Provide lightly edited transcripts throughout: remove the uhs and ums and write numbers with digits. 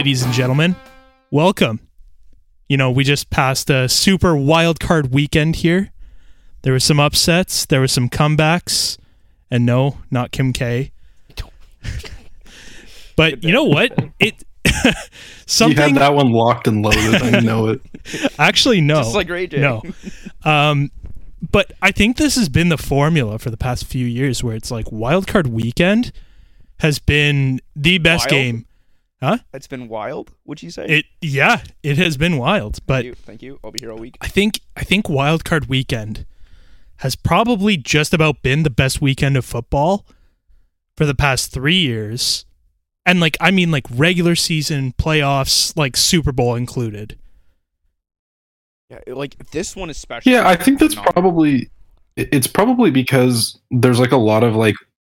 ladies and gentlemen. Welcome. You know, we just passed a super wild card weekend here. There were some upsets, there were some comebacks, and no, not Kim K. But you know what? Something you had that one locked and loaded. I know it. Actually, no. Just like AJ. No. But I think this has been the formula for the past few years, where it's like wildcard weekend has been the best game. Huh? It's been wild, would you say? It has been wild. But thank you. I'll be here all week. I think wildcard weekend has probably just about been the best weekend of football for the past 3 years. And I mean regular season, playoffs, Super Bowl included. Yeah, this one especially. Yeah, I think that's probably because there's a lot of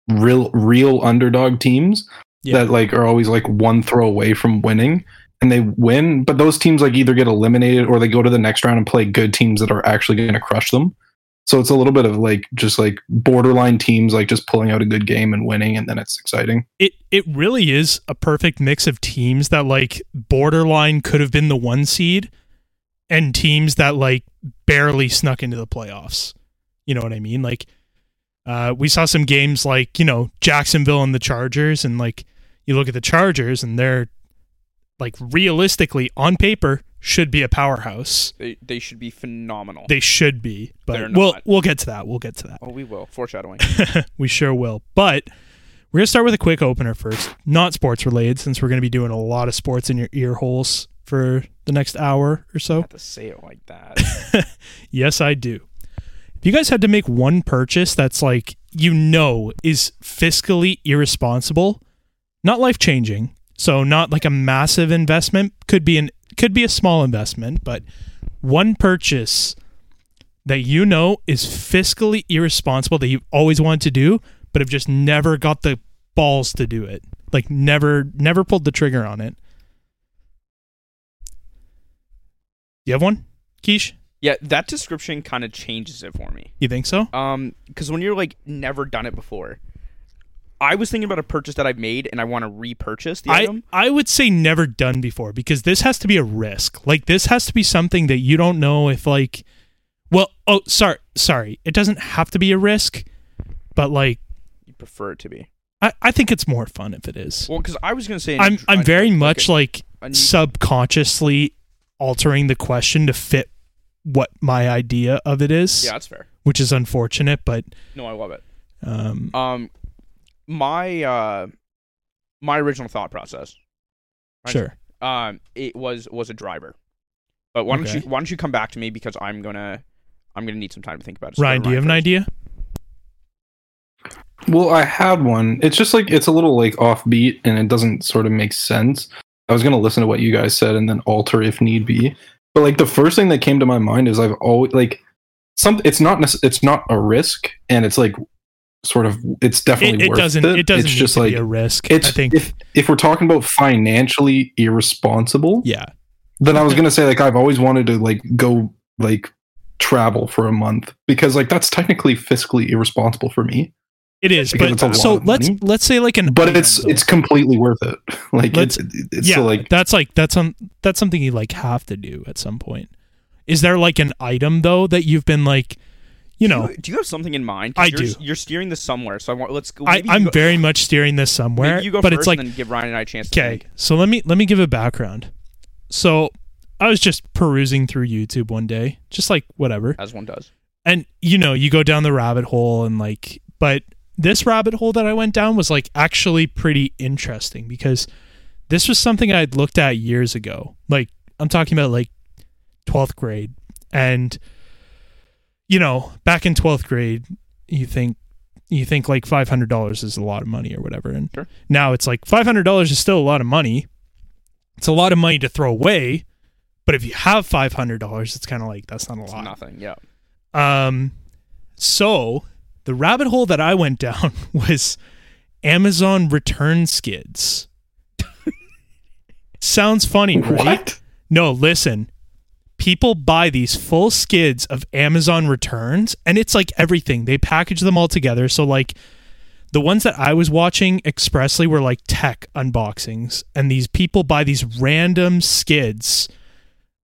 real underdog teams that are always one throw away from winning, and they win, but those teams either get eliminated or they go to the next round and play good teams that are actually going to crush them. So it's a little bit of borderline teams just pulling out a good game and winning, and then it's exciting. It really is a perfect mix of teams that borderline could have been the one seed, and teams that barely snuck into the playoffs. You know what I mean? We saw some games Jacksonville and the Chargers, and you look at the Chargers and they're realistically on paper should be a powerhouse. They should be phenomenal. They should be. But we'll get to that. Oh, we will. Foreshadowing. We sure will. But we're going to start with a quick opener first. Not sports related, since we're going to be doing a lot of sports in your ear holes for the next hour or so. I have to say it like that. Yes, I do. If you guys had to make one purchase that's is fiscally irresponsible, not life-changing, so not a massive investment, could be a small investment, but one purchase that is fiscally irresponsible that you've always wanted to do, but have just never got the balls to do it. Never pulled the trigger on it. You have one, Keish? Yeah, that description kind of changes it for me. You think so? Because when you're never done it before, I was thinking about a purchase that I've made and I want to repurchase the item. I would say never done before, because this has to be a risk. This has to be something that you don't know if sorry. It doesn't have to be a risk, but you'd prefer it to be. I think it's more fun if it is. Well, because I was going to say... I'm very much subconsciously altering the question to fit what my idea of it is. Yeah, that's fair. Which is unfortunate, but... No, I love it. My original thought process. Right? Sure. It was a driver, but why don't you come back to me, because I'm gonna need some time to think about it. So Ryan, do you have an idea? Well, I had one. It's just it's a little offbeat and it doesn't sort of make sense. I was gonna listen to what you guys said and then alter if need be, but the first thing that came to my mind is I've always it's not a risk, and it's it's definitely worth it. It doesn't it's just be a risk. I think if we're talking about financially irresponsible, then I was gonna say I've always wanted to go travel for a month, because that's technically fiscally irresponsible for me. It is, but so let's say but it's completely worth it. That's something you have to do at some point. Is there an item though that you've been do you have something in mind? I do. You're steering this somewhere, so let's go. I'm very much steering this somewhere. Maybe you go first, and then give Ryan and I a chance. Okay, so let me give a background. So I was just perusing through YouTube one day, just whatever, as one does. And you go down the rabbit hole, and but this rabbit hole that I went down was actually pretty interesting, because this was something I'd looked at years ago. I'm talking about 12th grade, and. Back in 12th grade, you think $500 is a lot of money or whatever. And sure. Now it's $500 is still a lot of money. It's a lot of money to throw away. But if you have $500, it's kind of that's not a lot. Nothing. Yeah. So the rabbit hole that I went down was Amazon return skids. Sounds funny, right? What? No, listen. People buy these full skids of Amazon returns, and it's everything. They package them all together. So The ones that I was watching expressly were like tech unboxings, and these people buy these random skids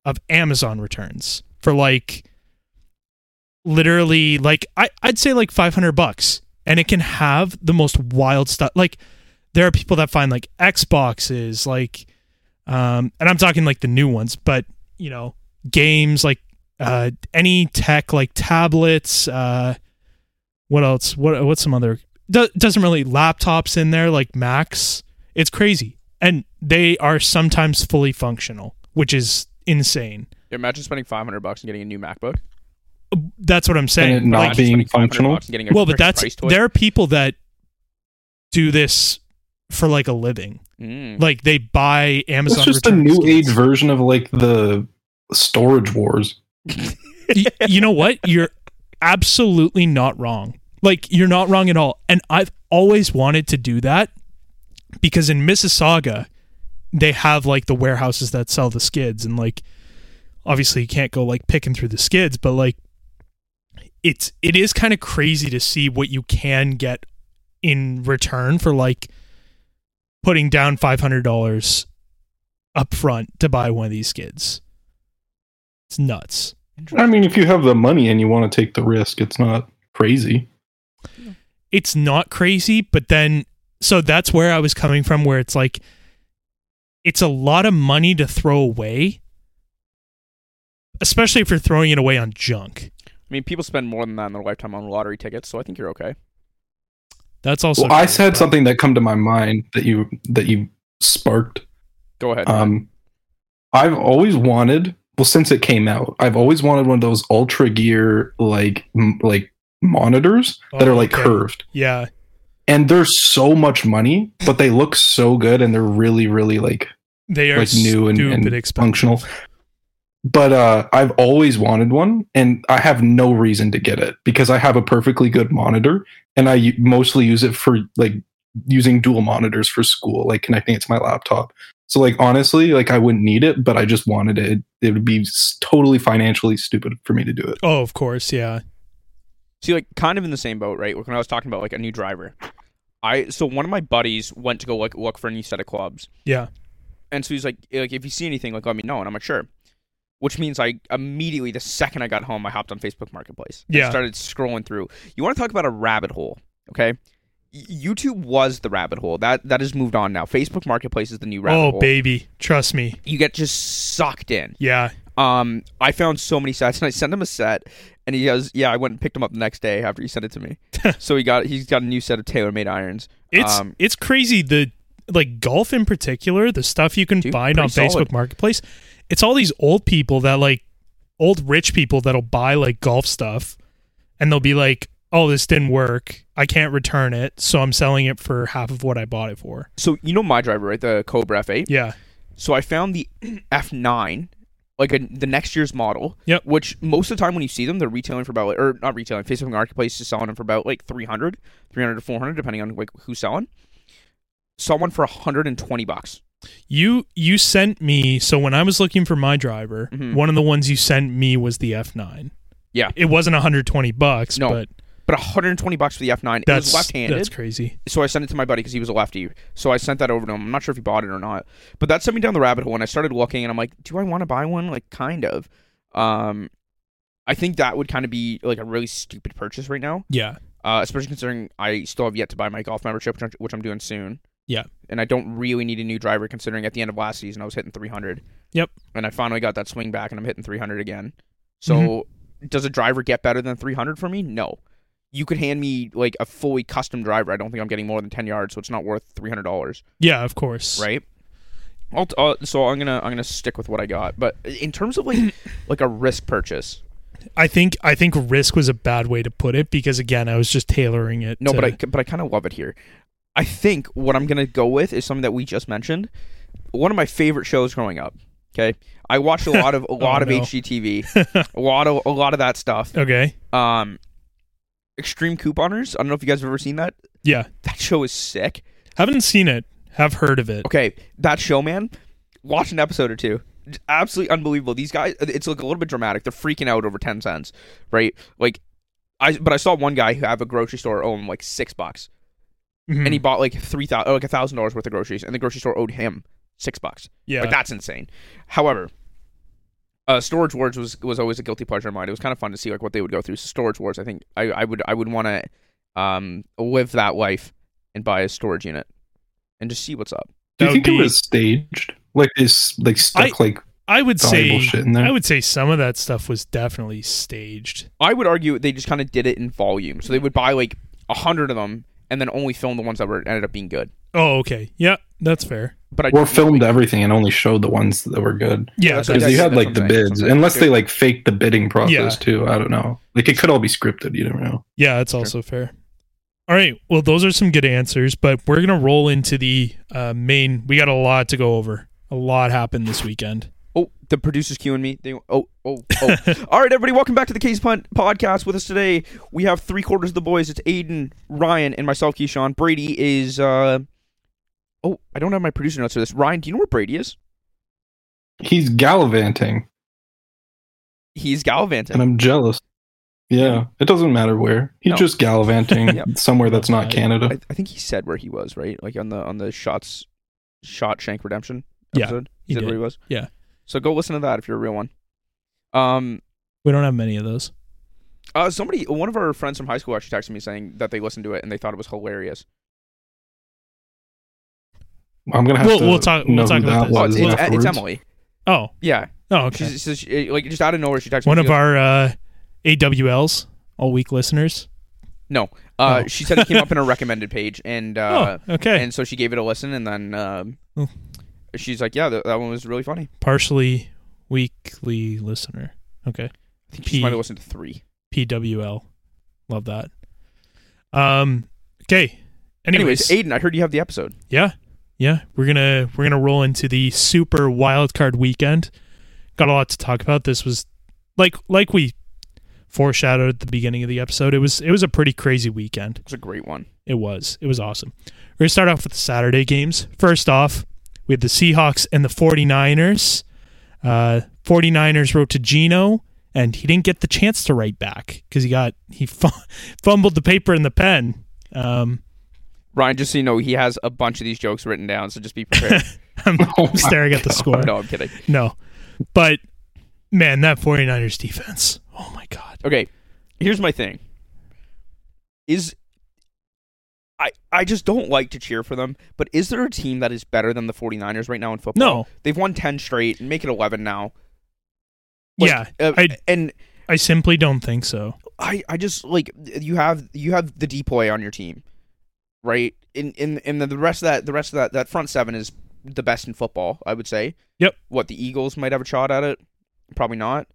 of Amazon returns for like literally like I'd say like $500, and it can have the most wild stuff. Like there are people that find like Xboxes, like and I'm talking like the new ones, but you know, games like any tech like tablets, what else? What's some other? Doesn't really laptops in there like Macs. It's crazy, and they are sometimes fully functional, which is insane. Imagine spending $500 and getting a new MacBook. That's what I'm saying. And it not like, being functional. Well, but that's there are people that do this for like a living. Like they buy Amazon. It's just a new age version of like the Storage Wars. You know what? You're absolutely not wrong. Like, you're not wrong at all. And I've always wanted to do that because in Mississauga, they have, like, the warehouses that sell the skids. And, like, obviously you can't go, like, picking through the skids. But, like, it is kind of crazy to see what you can get in return for, like, putting down $500 up front to buy one of these skids. It's nuts. I mean, if you have the money and you want to take the risk, it's not crazy. It's not crazy, but then so that's where I was coming from, where it's like it's a lot of money to throw away, especially if you're throwing it away on junk. I mean, people spend more than that in their lifetime on lottery tickets, so I think you're okay. That's also well, I said something that come to my mind that you sparked. Go ahead. I've always wanted, well, since it came out, I've always wanted one of those Ultra Gear like monitors that are like curved. Yeah. And they're so much money, but they look so good and they're really, really like they are like new and functional. But I've always wanted one, and I have no reason to get it because I have a perfectly good monitor, and I mostly use it for like using dual monitors for school, like connecting it to my laptop. So like honestly, like I wouldn't need it, but I just wanted it. It would be totally financially stupid for me to do it. Oh, of course, yeah. See, like, kind of in the same boat, right? When I was talking about, like, a new driver. So one of my buddies went to go, like, look for a new set of clubs. Yeah. And so he's like, if you see anything, like, let me know. And I'm like, sure. Which means I immediately, the second I got home, I hopped on Facebook Marketplace. Yeah. Started scrolling through. You want to talk about a rabbit hole, okay? YouTube was the rabbit hole. That has moved on now. Facebook Marketplace is the new rabbit hole. Oh, baby. Trust me. You get just sucked in. Yeah. I found so many sets, and I sent him a set, and he goes, "Yeah, I went and picked him up the next day after he sent it to me." So he's got a new set of Taylor-Made irons. It's crazy. The like golf in particular, the stuff you can find on Facebook Marketplace. It's all these old people that like old rich people that'll buy like golf stuff, and they'll be like, "Oh, this didn't work. I can't return it, so I'm selling it for half of what I bought it for." So you know my driver, right? The Cobra F8. Yeah. So I found the F9. Like the next year's model, yep. Which most of the time when you see them, they're retailing for about, or not retailing, Facebook Marketplace is selling them for about like $300 to $400, depending on like who's selling. Saw one for $120. You sent me, so when I was looking for my driver, one of the ones you sent me was the F9. Yeah, it wasn't $120. No, but $120 for the F9. It was left-handed. That's crazy. So I sent it to my buddy because he was a lefty. So I sent that over to him. I'm not sure if he bought it or not. But that sent me down the rabbit hole, and I started looking, and I'm like, do I want to buy one? Like, kind of. I think that would kind of be, like, a really stupid purchase right now. Yeah. Especially considering I still have yet to buy my golf membership, which I'm doing soon. Yeah. And I don't really need a new driver, considering at the end of last season I was hitting 300. Yep. And I finally got that swing back, and I'm hitting 300 again. So does a driver get better than 300 for me? No. You could hand me, like, a fully custom driver. I don't think I'm getting more than 10 yards, so it's not worth $300. Yeah, of course. Right? So I'm gonna stick with what I got. But in terms of, like a risk purchase... I think risk was a bad way to put it because, again, I was just tailoring it. No, but I kind of love it here. I think what I'm going to go with is something that we just mentioned. One of my favorite shows growing up, okay? I watched a lot of HGTV, a lot of that stuff. Okay. Extreme Couponers. I don't know if you guys have ever seen that. Yeah. That show is sick. Haven't seen it. Have heard of it. Okay. That show, man. Watch an episode or two. Absolutely unbelievable. These guys, it's like a little bit dramatic. They're freaking out over 10 cents, right? Like, I saw one guy who have a grocery store owe him like $6. Mm-hmm. And he bought like $1,000 worth of groceries, and the grocery store owed him $6. Yeah, like, that's insane. However, Storage Wars was always a guilty pleasure of mine. It was kind of fun to see like what they would go through. So Storage Wars, I think I would want to live that life and buy a storage unit and just see what's up. Do you think it was staged? Like this, like stuff like. I would say some of that stuff was definitely staged. I would argue they just kind of did it in volume. So they would buy like 100 of them and then only film the ones that were ended up being good. Oh, okay. Yeah, that's fair. But or filmed everything and only showed the ones that were good. Yeah, because you had like the bids, unless they like faked the bidding process too. I don't know. Like it could all be scripted. You never know. Yeah, that's also fair. All right. Well, those are some good answers, but we're gonna roll into the main. We got a lot to go over. A lot happened this weekend. Oh, the producer's cueing me. They. All right, everybody, welcome back to the Case Punt Podcast. With us today, we have three quarters of the boys. It's Aiden, Ryan, and myself, Keyshawn. Brady is... Oh, I don't have my producer notes for this. Ryan, do you know where Brady is? He's gallivanting. He's gallivanting. And I'm jealous. Yeah, it doesn't matter where. He's just gallivanting somewhere that's not Canada. I think he said where he was, right? Like on the Shawshank Redemption episode? Yeah, he said where he was? Yeah. So go listen to that if you're a real one. We don't have many of those. One of our friends from high school actually texted me saying that they listened to it and they thought it was hilarious. I'm gonna have to. We'll talk about this. It's Emily. Oh yeah. Oh, okay. She, like just out of nowhere, she texted one me. One of our AWLs, all week listeners. No, she said it came up in her recommended page, and and so she gave it a listen, and then. She's like, yeah, that one was really funny. Partially weekly listener. Okay. I think she might have listened to 3. PWL. Love that. Okay. Anyways, Aiden, I heard you have the episode. Yeah. Yeah. We're gonna roll into the super wildcard weekend. Got a lot to talk about. This was like we foreshadowed at the beginning of the episode. It was a pretty crazy weekend. It was a great one. It was. It was awesome. We're gonna start off with the Saturday games. First off, we had the Seahawks and the 49ers. 49ers wrote to Geno, and he didn't get the chance to write back because he fumbled the paper and the pen. Ryan, just so you know, he has a bunch of these jokes written down, so just be prepared. I'm staring at the score. No, I'm kidding. No. But, man, that 49ers defense. Oh, my God. Okay, here's my thing. I just don't like to cheer for them, but is there a team that is better than the 49ers right now in football? No. They've won 10 straight and make it 11 now. I simply don't think so. I just, like, you have the deep play on your team, right? And the rest of that front seven is the best in football, I would say. Yep. What, the Eagles might have a shot at it? Probably not.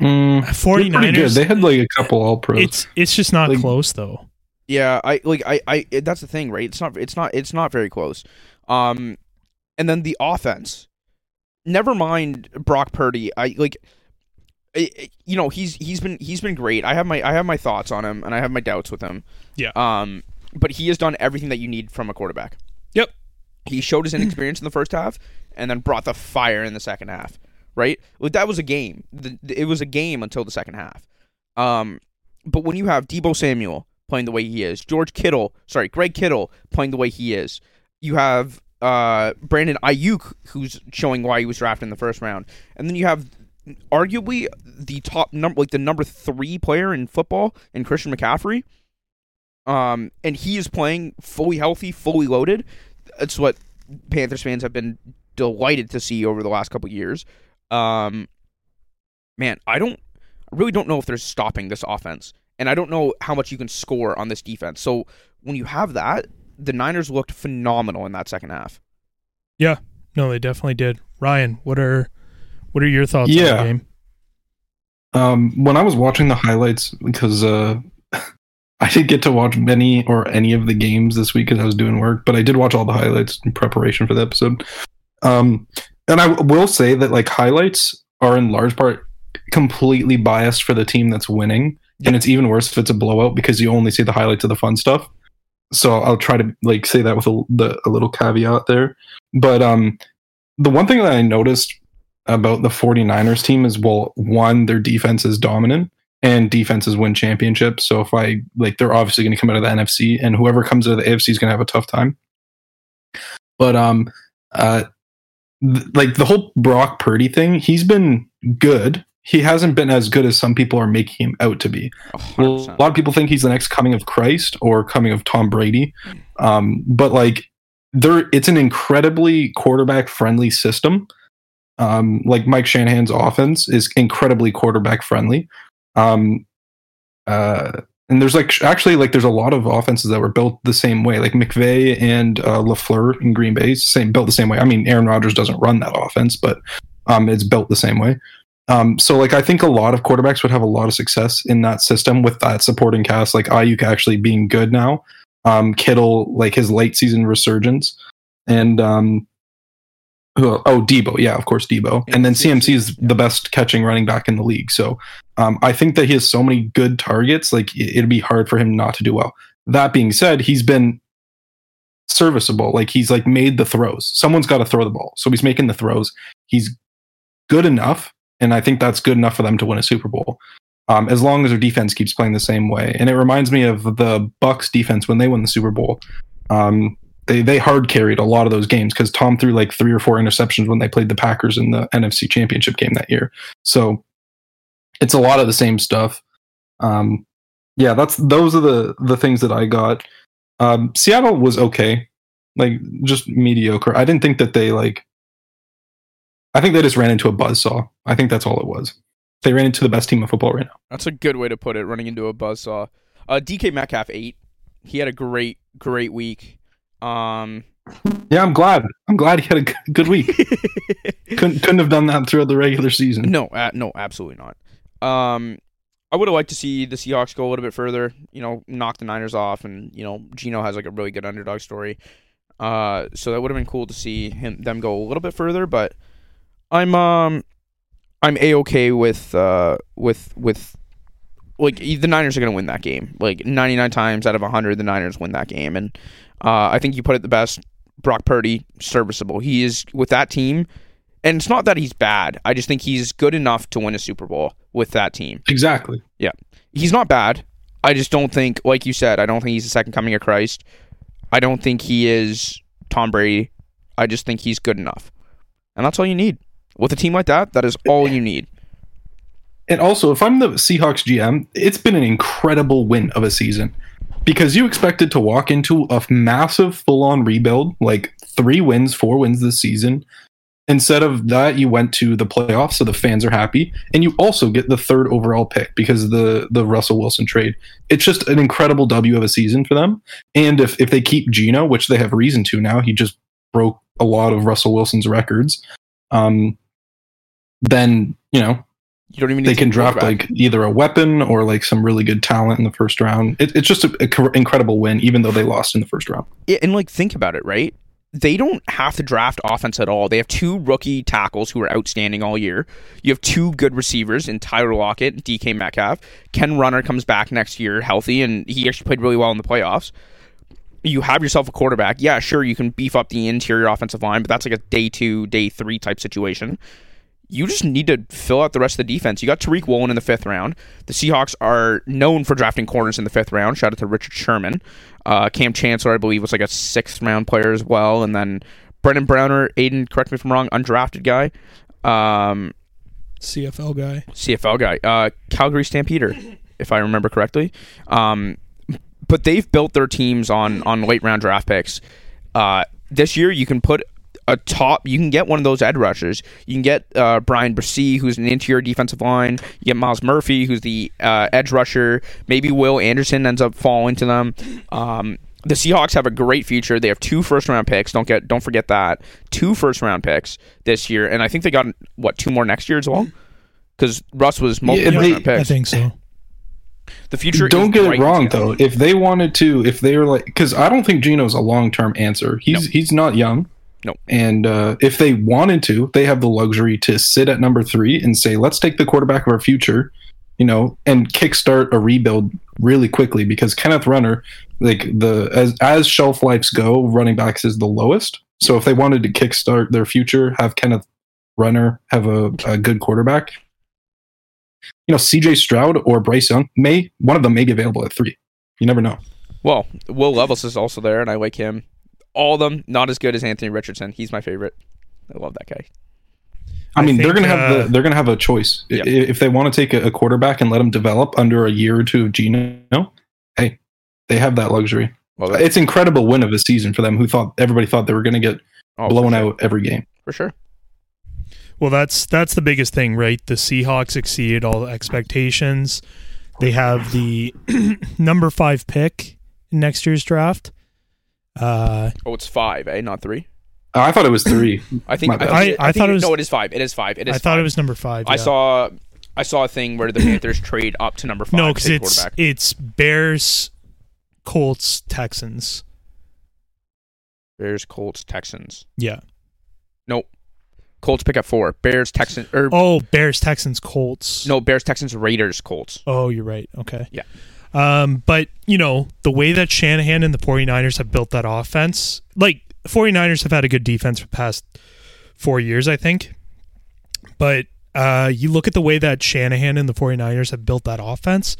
49ers. They had like a couple all pros. It's just not like, close though. Yeah, that's the thing, right? It's not very close. And then the offense. Never mind Brock Purdy. He's been great. I have my thoughts on him and I have my doubts with him. Yeah. But he has done everything that you need from a quarterback. Yep. He showed his inexperience in the first half and then brought the fire in the second half. Right? Like, that was a game. It was a game until the second half. But when you have Debo Samuel playing the way he is, Greg Kittle playing the way he is, you have Brandon Ayuk, who's showing why he was drafted in the first round, and then you have arguably the number 3 player in football in Christian McCaffrey, and he is playing fully healthy, fully loaded. That's what Panthers fans have been delighted to see over the last couple of years. Man, I really don't know if they're stopping this offense, and I don't know how much you can score on this defense. So when you have that, the Niners looked phenomenal in that second half. Yeah, no, they definitely did. Ryan, what are your thoughts on the game? When I was watching the highlights, because I didn't get to watch many or any of the games this week because I was doing work, but I did watch all the highlights in preparation for the episode. And I will say that like highlights are in large part completely biased for the team that's winning, and it's even worse if it's a blowout because you only see the highlights of the fun stuff. So I'll try to like say that with a little caveat there. But the one thing that I noticed about the 49ers team is, well, one, their defense is dominant, and defenses win championships. So if I like, they're obviously going to come out of the NFC, and whoever comes out of the AFC is going to have a tough time. But like the whole Brock Purdy thing, he's been good. He hasn't been as good as some people are making him out to be. 100%. A lot of people think he's the next coming of Christ or coming of Tom Brady. But like there, it's an incredibly quarterback friendly system. Like Mike Shanahan's offense is incredibly quarterback friendly. And there's like, actually like there's a lot of offenses that were built the same way, like McVay and LaFleur in Green Bay, built the same way. I mean, Aaron Rodgers doesn't run that offense, but it's built the same way. So like I think a lot of quarterbacks would have a lot of success in that system with that supporting cast, like Ayuk actually being good now, Kittle, like his late season resurgence, and Debo, yeah, of course Debo, and then CMC is the best catching running back in the league. So I think that he has so many good targets, like it'd be hard for him not to do well. That being said, he's been serviceable, like he's like made the throws. Someone's got to throw the ball, so he's making the throws. He's good enough. And I think that's good enough for them to win a Super Bowl, as long as their defense keeps playing the same way. And it reminds me of the Bucs defense when they won the Super Bowl. They hard carried a lot of those games because Tom threw like 3 or 4 interceptions when they played the Packers in the NFC Championship game that year. So it's a lot of the same stuff. Yeah, those are the things that I got. Seattle was okay, like just mediocre. I didn't think that they like. I think they just ran into a buzzsaw. I think that's all it was. They ran into the best team of football right now. That's a good way to put it, running into a buzzsaw. DK Metcalf, 8. He had a great, great week. Yeah, I'm glad he had a good week. Couldn't have done that throughout the regular season. No, absolutely not. I would have liked to see the Seahawks go a little bit further, you know, knock the Niners off, and, you know, Geno has like a really good underdog story. So that would have been cool to see them go a little bit further, but I'm A-okay with like the Niners are gonna win that game. Like 99 times out of 100, the Niners win that game, and I think you put it the best. Brock Purdy, serviceable. He is with that team, and it's not that he's bad. I just think he's good enough to win a Super Bowl with that team. Exactly. Yeah, he's not bad. I just don't think, like you said, I don't think he's the second coming of Christ. I don't think he is Tom Brady. I just think he's good enough, and that's all you need. With a team like that, that is all you need. And also, if I'm the Seahawks GM, it's been an incredible win of a season, because you expected to walk into a massive full-on rebuild, like 3 wins, 4 wins this season. Instead of that, you went to the playoffs, so the fans are happy, and you also get the 3rd overall pick because of the Russell Wilson trade. It's just an incredible W of a season for them. And if they keep Geno, which they have reason to now, he just broke a lot of Russell Wilson's records. Then, you know, you don't even need they can draft like either a weapon or like some really good talent in the first round. It's just an incredible win, even though they lost in the first round. Yeah, and like think about it, right? They don't have to draft offense at all. They have 2 rookie tackles who are outstanding all year. You have 2 good receivers in Tyler Lockett and DK Metcalf. Ken Runner comes back next year healthy, and he actually played really well in the playoffs. You have yourself a quarterback. Yeah, sure, you can beef up the interior offensive line, but that's like a day 2, day 3 type situation. You just need to fill out the rest of the defense. You got Tariq Woolen in the 5th round. The Seahawks are known for drafting corners in the 5th round. Shout out to Richard Sherman. Cam Chancellor, I believe, was like a 6th round player as well. And then Brendan Browner, Aiden, correct me if I'm wrong, undrafted guy. CFL guy. Calgary Stampeder, if I remember correctly. But they've built their teams on late round draft picks. This year, you can put you can get one of those edge rushers. You can get Brian Bresee, who's an interior defensive line. You get Miles Murphy, who's the edge rusher. Maybe Will Anderson ends up falling to them. The Seahawks have a great future. They have 2 first-round picks. Don't forget that. 2 first-round picks this year, and I think they got 2 more next year as well, because Russ was multiple first-round picks. I think so. The future. Don't get it wrong though. If they wanted to, if they were like, because I don't think Geno's a long-term answer. He's not young. No. And if they wanted to, they have the luxury to sit at number 3 and say, let's take the quarterback of our future, you know, and kickstart a rebuild really quickly, because Kenneth Runner, like as shelf lives go, running backs is the lowest. So if they wanted to kickstart their future, have Kenneth Runner have a good quarterback, you know, CJ Stroud or Bryce Young, one of them may be available at 3. You never know. Well, Will Levis is also there, and I like him. All of them, not as good as Anthony Richardson. He's my favorite. I love that guy. I mean, think, they're gonna have a choice. Yeah. If they want to take a quarterback and let him develop under a year or two of Geno, hey, they have that luxury. Well, it's incredible win of a season for them. Everybody thought they were gonna get blown out every game for sure. Well, that's the biggest thing, right? The Seahawks exceeded all expectations. They have the number 5 pick in next year's draft. It's 5, eh? Not 3. I thought it was 3. I thought it was. No, it is 5. It is 5. It is. I thought 5. It was number 5. Yeah. I saw a thing where the Panthers trade up to number 5. No, because it's Bears, Colts, Texans. Bears, Colts, Texans. Yeah. Nope. Colts pick up 4. Bears, Texans. Bears, Texans, Colts. No, Bears, Texans, Raiders, Colts. Oh, you're right. Okay. Yeah. But you know the way that Shanahan and the 49ers have built that offense, like. 49ers have had a good defense for the past 4 years, I think. But you look at the way that Shanahan and the 49ers have built that offense,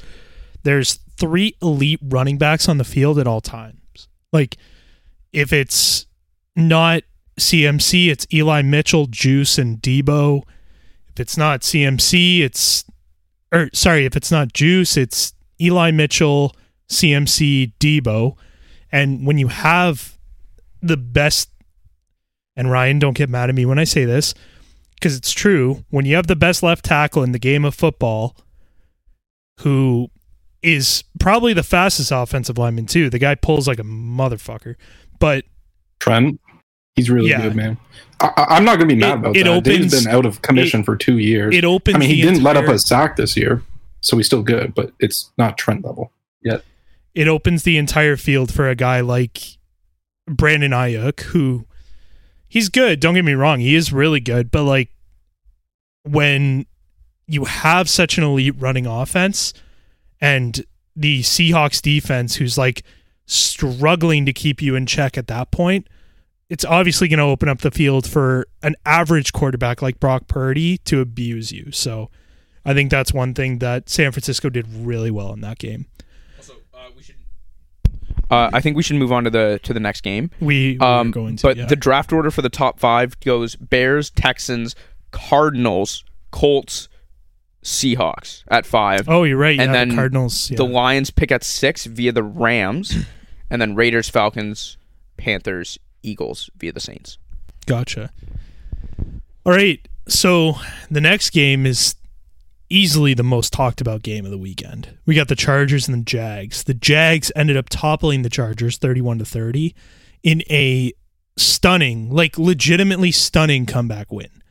there's 3 elite running backs on the field at all times. Like, if it's not CMC, it's Eli Mitchell, Juice, and Debo. If it's not CMC, if it's not Juice, it's Eli Mitchell, CMC, Debo. And when you have the best, and Ryan, don't get mad at me when I say this, because it's true, when you have the best left tackle in the game of football, who is probably the fastest offensive lineman too, the guy pulls like a motherfucker, but Trent, he's really good, man. I'm not going to be mad about that. He's been out of commission for 2 years. He didn't let up a sack this year, so he's still good, but it's not Trent level yet. It opens the entire field for a guy like Brandon Ayuk, who he's good. Don't get me wrong. He is really good. But like, when you have such an elite running offense and the Seahawks defense, who's like struggling to keep you in check at that point, it's obviously going to open up the field for an average quarterback like Brock Purdy to abuse you. So I think that's one thing that San Francisco did really well in that game. Also, we should. I think we should move on to the next game. We're going to, but yeah. The draft order for the top 5 goes Bears, Texans, Cardinals, Colts, Seahawks at 5. Oh, you're right. And then the Cardinals. Yeah. The Lions pick at 6 via the Rams, and then Raiders, Falcons, Panthers, Eagles via the Saints. Gotcha. All right. So the next game is easily the most talked about game of the weekend. We got the Chargers and the Jags. The Jags ended up toppling the Chargers 31-30 in a stunning, like legitimately stunning comeback win.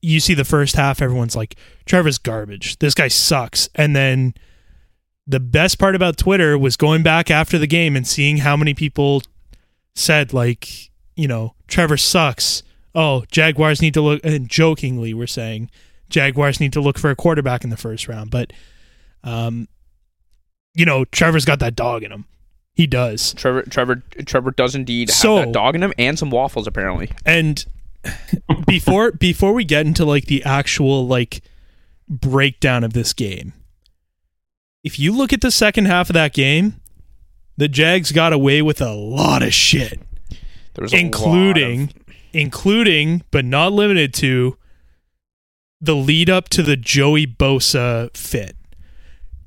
You see the first half, everyone's like, Trevor's garbage. This guy sucks. And then the best part about Twitter was going back after the game and seeing how many people said, like, you know, Trevor sucks. Oh, Jaguars need to look, and jokingly we're saying, Jaguars need to look for a quarterback in the first round. But, you know, Trevor's got that dog in him. He does. Trevor does indeed have that dog in him, and some waffles, apparently. And before we get into, like, the actual, like, breakdown of this game, if you look at the second half of that game, the Jags got away with a lot of shit. There was including, but not limited to, the lead up to the Joey Bosa fit.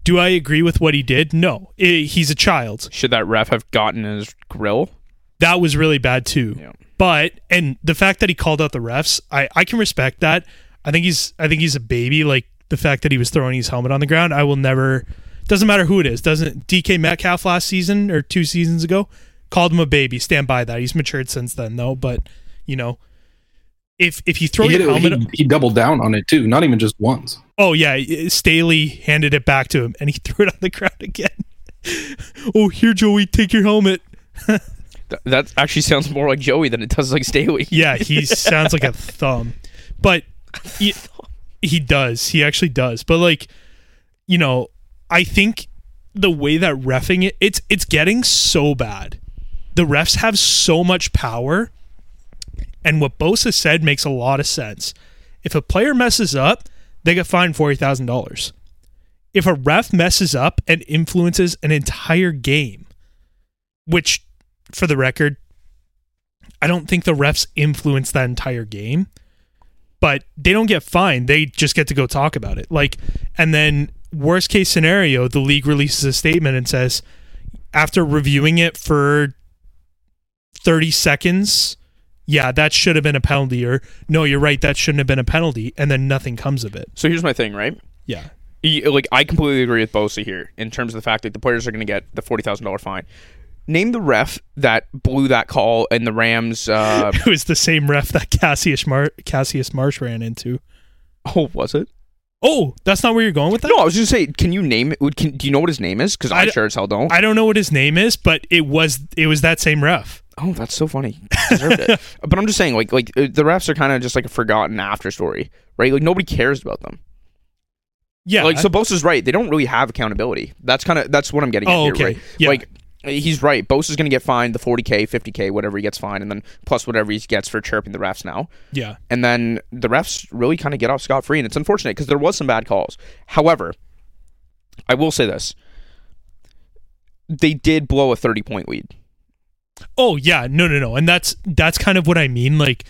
Do I agree with what he did? No. He's a child. Should that ref have gotten his grill? That was really bad too. Yeah. But, and the fact that he called out the refs, I can respect that. I think he's a baby. Like, the fact that he was throwing his helmet on the ground, I will never, doesn't matter who it is. Doesn't DK Metcalf last season or 2 seasons ago called him a baby. Stand by that. He's matured since then though, but you know, If you throw your helmet, he doubled down on it too, not even just once. Oh yeah, Staley handed it back to him, and he threw it on the ground again. Oh, here, Joey, take your helmet. That actually sounds more like Joey than it does like Staley. Yeah, he sounds like a thumb, but he does. He actually does. But, like, you know, I think the way that reffing it's getting so bad. The refs have so much power. And what Bosa said makes a lot of sense. If a player messes up, they get fined $40,000. If a ref messes up and influences an entire game, which, for the record, I don't think the refs influenced that entire game, but they don't get fined. They just get to go talk about it. Like, and then worst case scenario, the league releases a statement and says, after reviewing it for 30 seconds, yeah, that should have been a penalty, or no, you're right, that shouldn't have been a penalty, and then nothing comes of it. So here's my thing, right? Yeah. Like, I completely agree with Bosa here in terms of the fact that the players are going to get the $40,000 fine. Name the ref that blew that call in the Rams. It was the same ref that Cassius Marsh ran into. Oh, was it? Oh, that's not where you're going with that? No, I was just saying, can you name it? Do you know what his name is? Because I sure as hell don't. I don't know what his name is, but it was that same ref. Oh, that's so funny. Deserved it. But I'm just saying, like the refs are kind of just like a forgotten after story, right? Like, nobody cares about them. Yeah, like, so Bosa's right. They don't really have accountability. That's what I'm getting at here, okay. Right? Yeah. Like, he's right. Bosa's going to get fined the $40K, $50K, whatever he gets fined, and then plus whatever he gets for chirping the refs now. Yeah. And then the refs really kind of get off scot-free, and it's unfortunate because there was some bad calls. However, I will say this. They did blow a 30-point lead. Oh, yeah. No. And that's kind of what I mean. Like,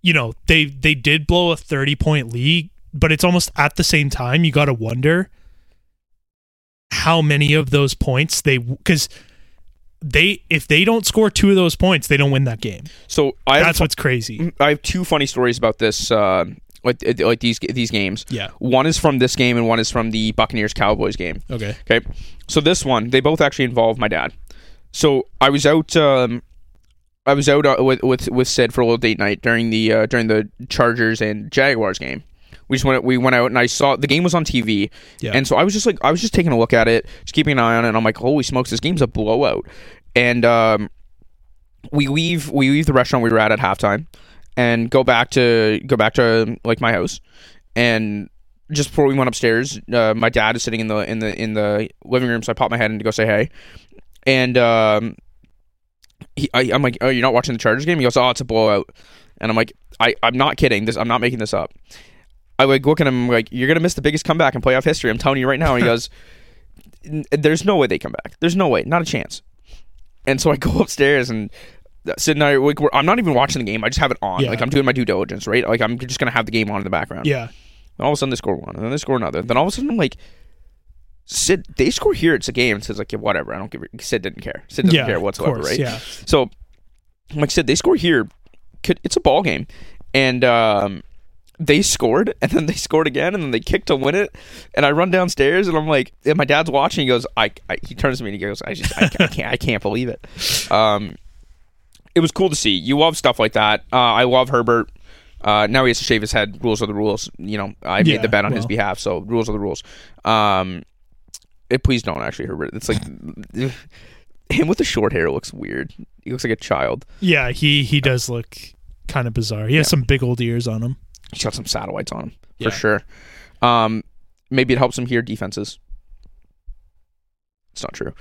you know, they did blow a 30-point lead. But it's almost at the same time, you got to wonder how many of those points if they don't score two of those points, they don't win that game. So that's what's crazy. I have two funny stories about this, like these games. Yeah, one is from this game and one is from the Buccaneers-Cowboys game. Okay. So this one, they both actually involve my dad. So I was out. I was out with Sid for a little date night during the Chargers and Jaguars game. We went out and I saw the game was on TV, yeah. And so I was just taking a look at it, just keeping an eye on it, and I'm like, holy smokes, this game's a blowout. And we leave the restaurant we were at halftime, and go back to like my house, and just before we went upstairs, my dad is sitting in the living room, so I popped my head in to go say hey, and I'm like, oh, you're not watching the Chargers game? He goes, oh, it's a blowout, and I'm like, I'm not kidding, this, I'm not making this up. I like look at him like, you're going to miss the biggest comeback in playoff history. I'm telling you right now. And he goes, there's no way they come back. There's no way. Not a chance. And so I go upstairs and Sid and I, like, I'm not even watching the game. I just have it on. Yeah. Like, I'm doing my due diligence, right? Like, I'm just going to have the game on in the background. Yeah. And all of a sudden they score one. And then they score another. Then all of a sudden I'm like, Sid, they score here. It's a game. And Sid's like, yeah, whatever. I don't give a... Sid didn't care. Sid doesn't care whatsoever, of course, right? Yeah. So I'm like, Sid, they score here. It's a ball game. And, they scored, and then they scored again, and then they kicked to win it. And I run downstairs, and I'm like, and my dad's watching. He goes, he turns to me and he goes, I can't believe it. It was cool to see. You love stuff like that. I love Herbert. Now he has to shave his head. Rules are the rules. You know, I made the bet on his behalf, so rules are the rules. Please don't, actually, Herbert. It's like him with the short hair looks weird. He looks like a child. Yeah, he does look kind of bizarre. He has some big old ears on him. He's got some satellites on him, for sure. Maybe it helps him hear defenses. It's not true.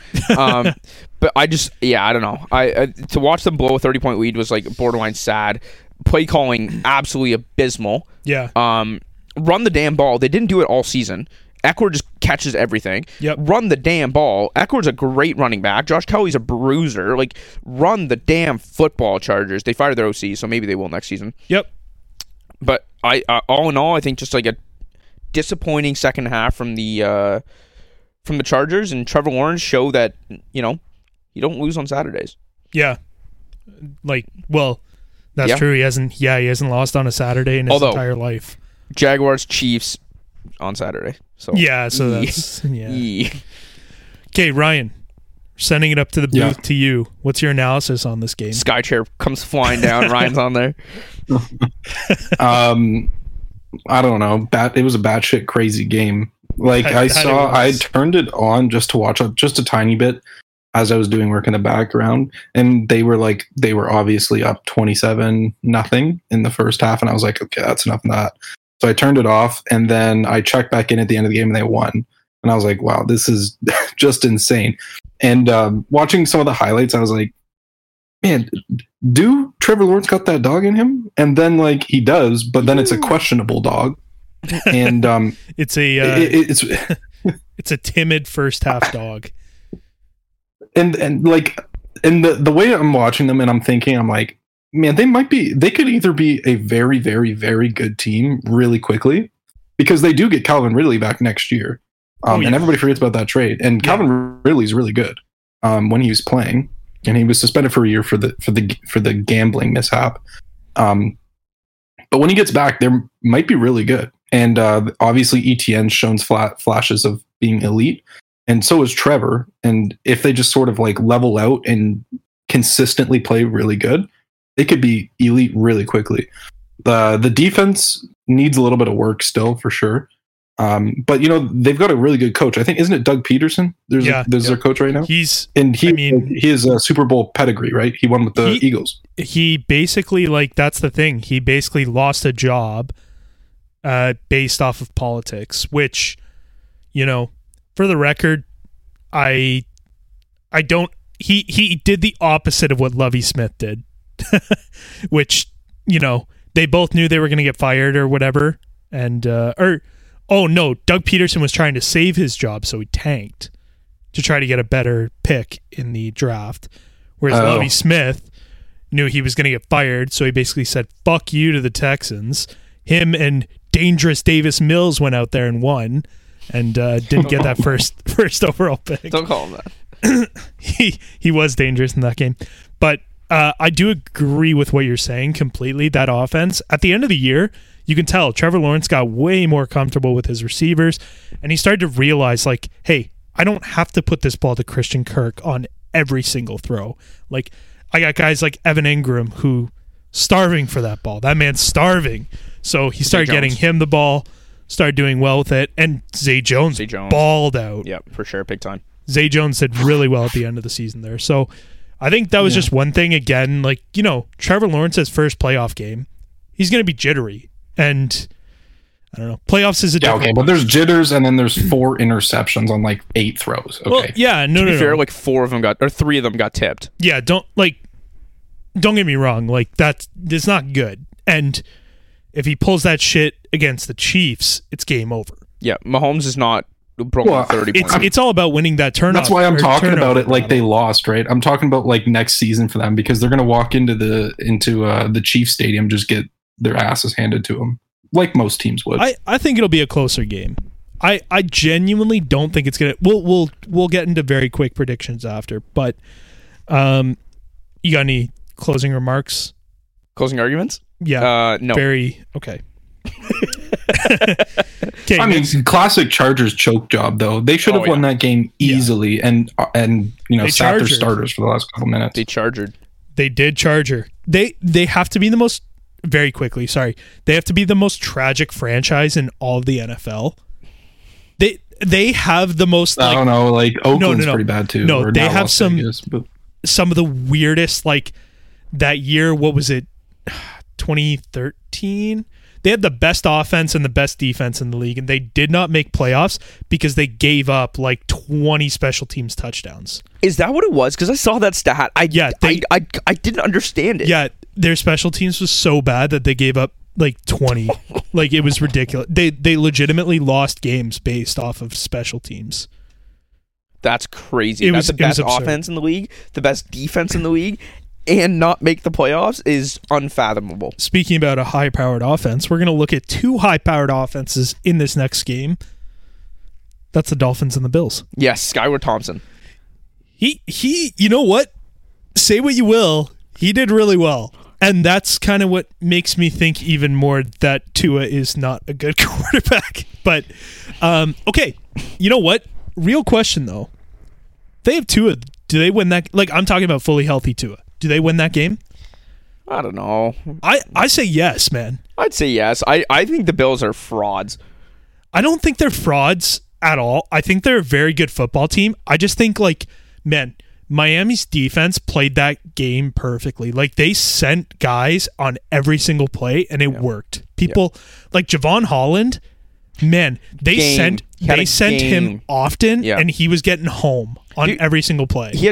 But I just, I don't know. I to watch them blow a 30-point lead was like borderline sad. Play calling, absolutely abysmal. Yeah. Run the damn ball. They didn't do it all season. Eckler just catches everything. Yep. Run the damn ball. Eckler's a great running back. Josh Kelly's a bruiser. Like, run the damn football, Chargers. They fired their OC, so maybe they will next season. Yep. But all in all, I think just like a disappointing second half from the Chargers, and Trevor Lawrence show that, you know, you don't lose on Saturdays. Yeah, like, well, that's true. He hasn't lost on a Saturday in his entire life. Jaguars Chiefs on Saturday. So that's Okay, Ryan, sending it up to the booth to you. What's your analysis on this game? Skychair comes flying down. Ryan's on there. I don't know. It was a batshit crazy game. Like, I turned it on just to watch just a tiny bit as I was doing work in the background, and they were obviously up 27-0 in the first half, and I was like, okay, that's enough of that. So I turned it off, and then I checked back in at the end of the game, and they won. And I was like, wow, this is just insane. And watching some of the highlights, I was like, man, do Trevor Lawrence got that dog in him? And then, like, he does, but then it's a questionable dog. And it's a timid first half dog. And like, and the way I'm watching them and I'm thinking, I'm like, man, they could either be a very, very, very good team really quickly, because they do get Calvin Ridley back next year. And everybody forgets about that trade. And Calvin Ridley's really good when he was playing, and he was suspended for a year for the gambling mishap. But when he gets back, they might be really good. And obviously ETN's shown flashes of being elite, and so is Trevor. And if they just sort of like level out and consistently play really good, they could be elite really quickly. The defense needs a little bit of work still, for sure. But you know, they've got a really good coach. I think, isn't it Doug Peterson? There's their coach right now. He is a Super Bowl pedigree, right? He won with the Eagles. He basically, like, that's the thing. He basically lost a job based off of politics, which, you know, for the record, I don't. He did the opposite of what Lovie Smith did, which, you know, they both knew they were going to get fired or whatever, and oh no, Doug Peterson was trying to save his job, so he tanked to try to get a better pick in the draft. Whereas Lovie Smith knew he was going to get fired, so he basically said, fuck you to the Texans. Him and dangerous Davis Mills went out there and won, and didn't get that first overall pick. Don't call him that. He was dangerous in that game. But I do agree with what you're saying completely. That offense, at the end of the year, you can tell Trevor Lawrence got way more comfortable with his receivers, and he started to realize, like, hey, I don't have to put this ball to Christian Kirk on every single throw. Like, I got guys like Evan Ingram who starving for that ball. That man's starving. So he started getting him the ball, started doing well with it, and Zay Jones balled out. Yep, for sure, big time. Zay Jones did really well at the end of the season there. So I think that was just one thing, again, like, you know, Trevor Lawrence's first playoff game, he's going to be jittery. And I don't know, playoffs is a different one. But there's jitters, and then there's 4 interceptions on like 8 throws. Okay. Well, yeah, no, to be fair, like 3 of them got tipped. Yeah, don't get me wrong, like that's not good. And if he pulls that shit against the Chiefs, it's game over. Yeah, Mahomes is not broken 30 points. It's all about winning that turnover. That's why I'm talking about it like they lost, right? I'm talking about like next season for them, because they're gonna walk into the Chiefs stadium, just get their asses handed to them, like most teams would. I think it'll be a closer game. I genuinely don't think it's gonna. We'll get into very quick predictions after. But, you got any closing remarks? Closing arguments? Yeah. No. Very okay. I mean, classic Chargers choke job though. They should have won that game easily, and you know, sat their starters for the last couple minutes. They did charger. They have to be the most. Very quickly, sorry. They have to be the most tragic franchise in all of the NFL. They have the most. Like, I don't know. Like Oakland's pretty bad too. No, they have some of the weirdest. Like that year, what was it? 2013. They had the best offense and the best defense in the league, and they did not make playoffs because they gave up like 20 special teams touchdowns. Is that what it was? Because I saw that stat. I didn't understand it. Yeah. Their special teams was so bad that they gave up like 20. Like it was ridiculous. They legitimately lost games based off of special teams. That's crazy. That's the best offense in the league, the best defense in the league, and not make the playoffs is unfathomable. Speaking about a high-powered offense, we're going to look at 2 high-powered offenses in this next game. That's the Dolphins and the Bills. Yes, Skyward Thompson. He you know what? Say what you will, he did really well. And that's kind of what makes me think even more that Tua is not a good quarterback. But, okay, you know what? Real question, though. They have Tua. Do they win that? Like, I'm talking about fully healthy Tua. Do they win that game? I don't know. I say yes, man. I'd say yes. I think the Bills are frauds. I don't think they're frauds at all. I think they're a very good football team. I just think, like, man, Miami's defense played that game perfectly. Like, they sent guys on every single play, and it worked. People like Javon Holland, man, they sent him often, and he was getting home on every single play. He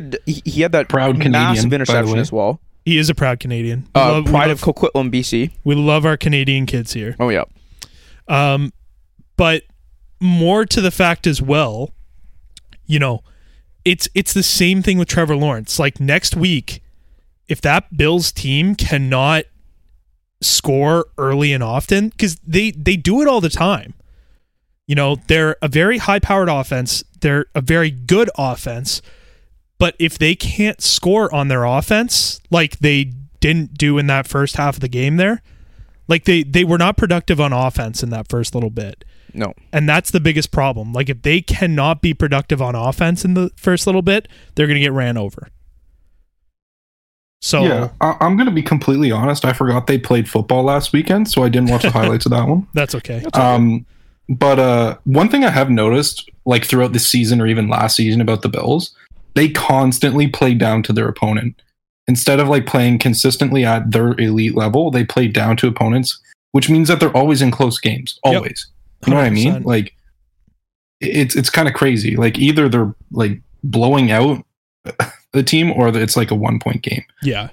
had that proud massive Canadian interception as well. He is a proud Canadian. Pride of Coquitlam, BC. We love our Canadian kids here. Oh yeah. But more to the fact as well, you know, it's the same thing with Trevor Lawrence. Like next week, if that Bills team cannot score early and often, because they do it all the time. You know, they're a very high-powered offense. They're a very good offense. But if they can't score on their offense, like they didn't do in that first half of the game there, like they were not productive on offense in that first little bit. No. And that's the biggest problem. Like if they cannot be productive on offense in the first little bit, they're going to get ran over. So yeah, I'm going to be completely honest. I forgot they played football last weekend, so I didn't watch the highlights of that one. That's okay. That's okay. But one thing I have noticed, like throughout this season or even last season about the Bills, they constantly play down to their opponent. Instead of like playing consistently at their elite level, they play down to opponents, which means that they're always in close games. Always. Yep. You know what I mean? Like it's kind of crazy. Like either they're like blowing out the team or it's like a 1-point game. Yeah.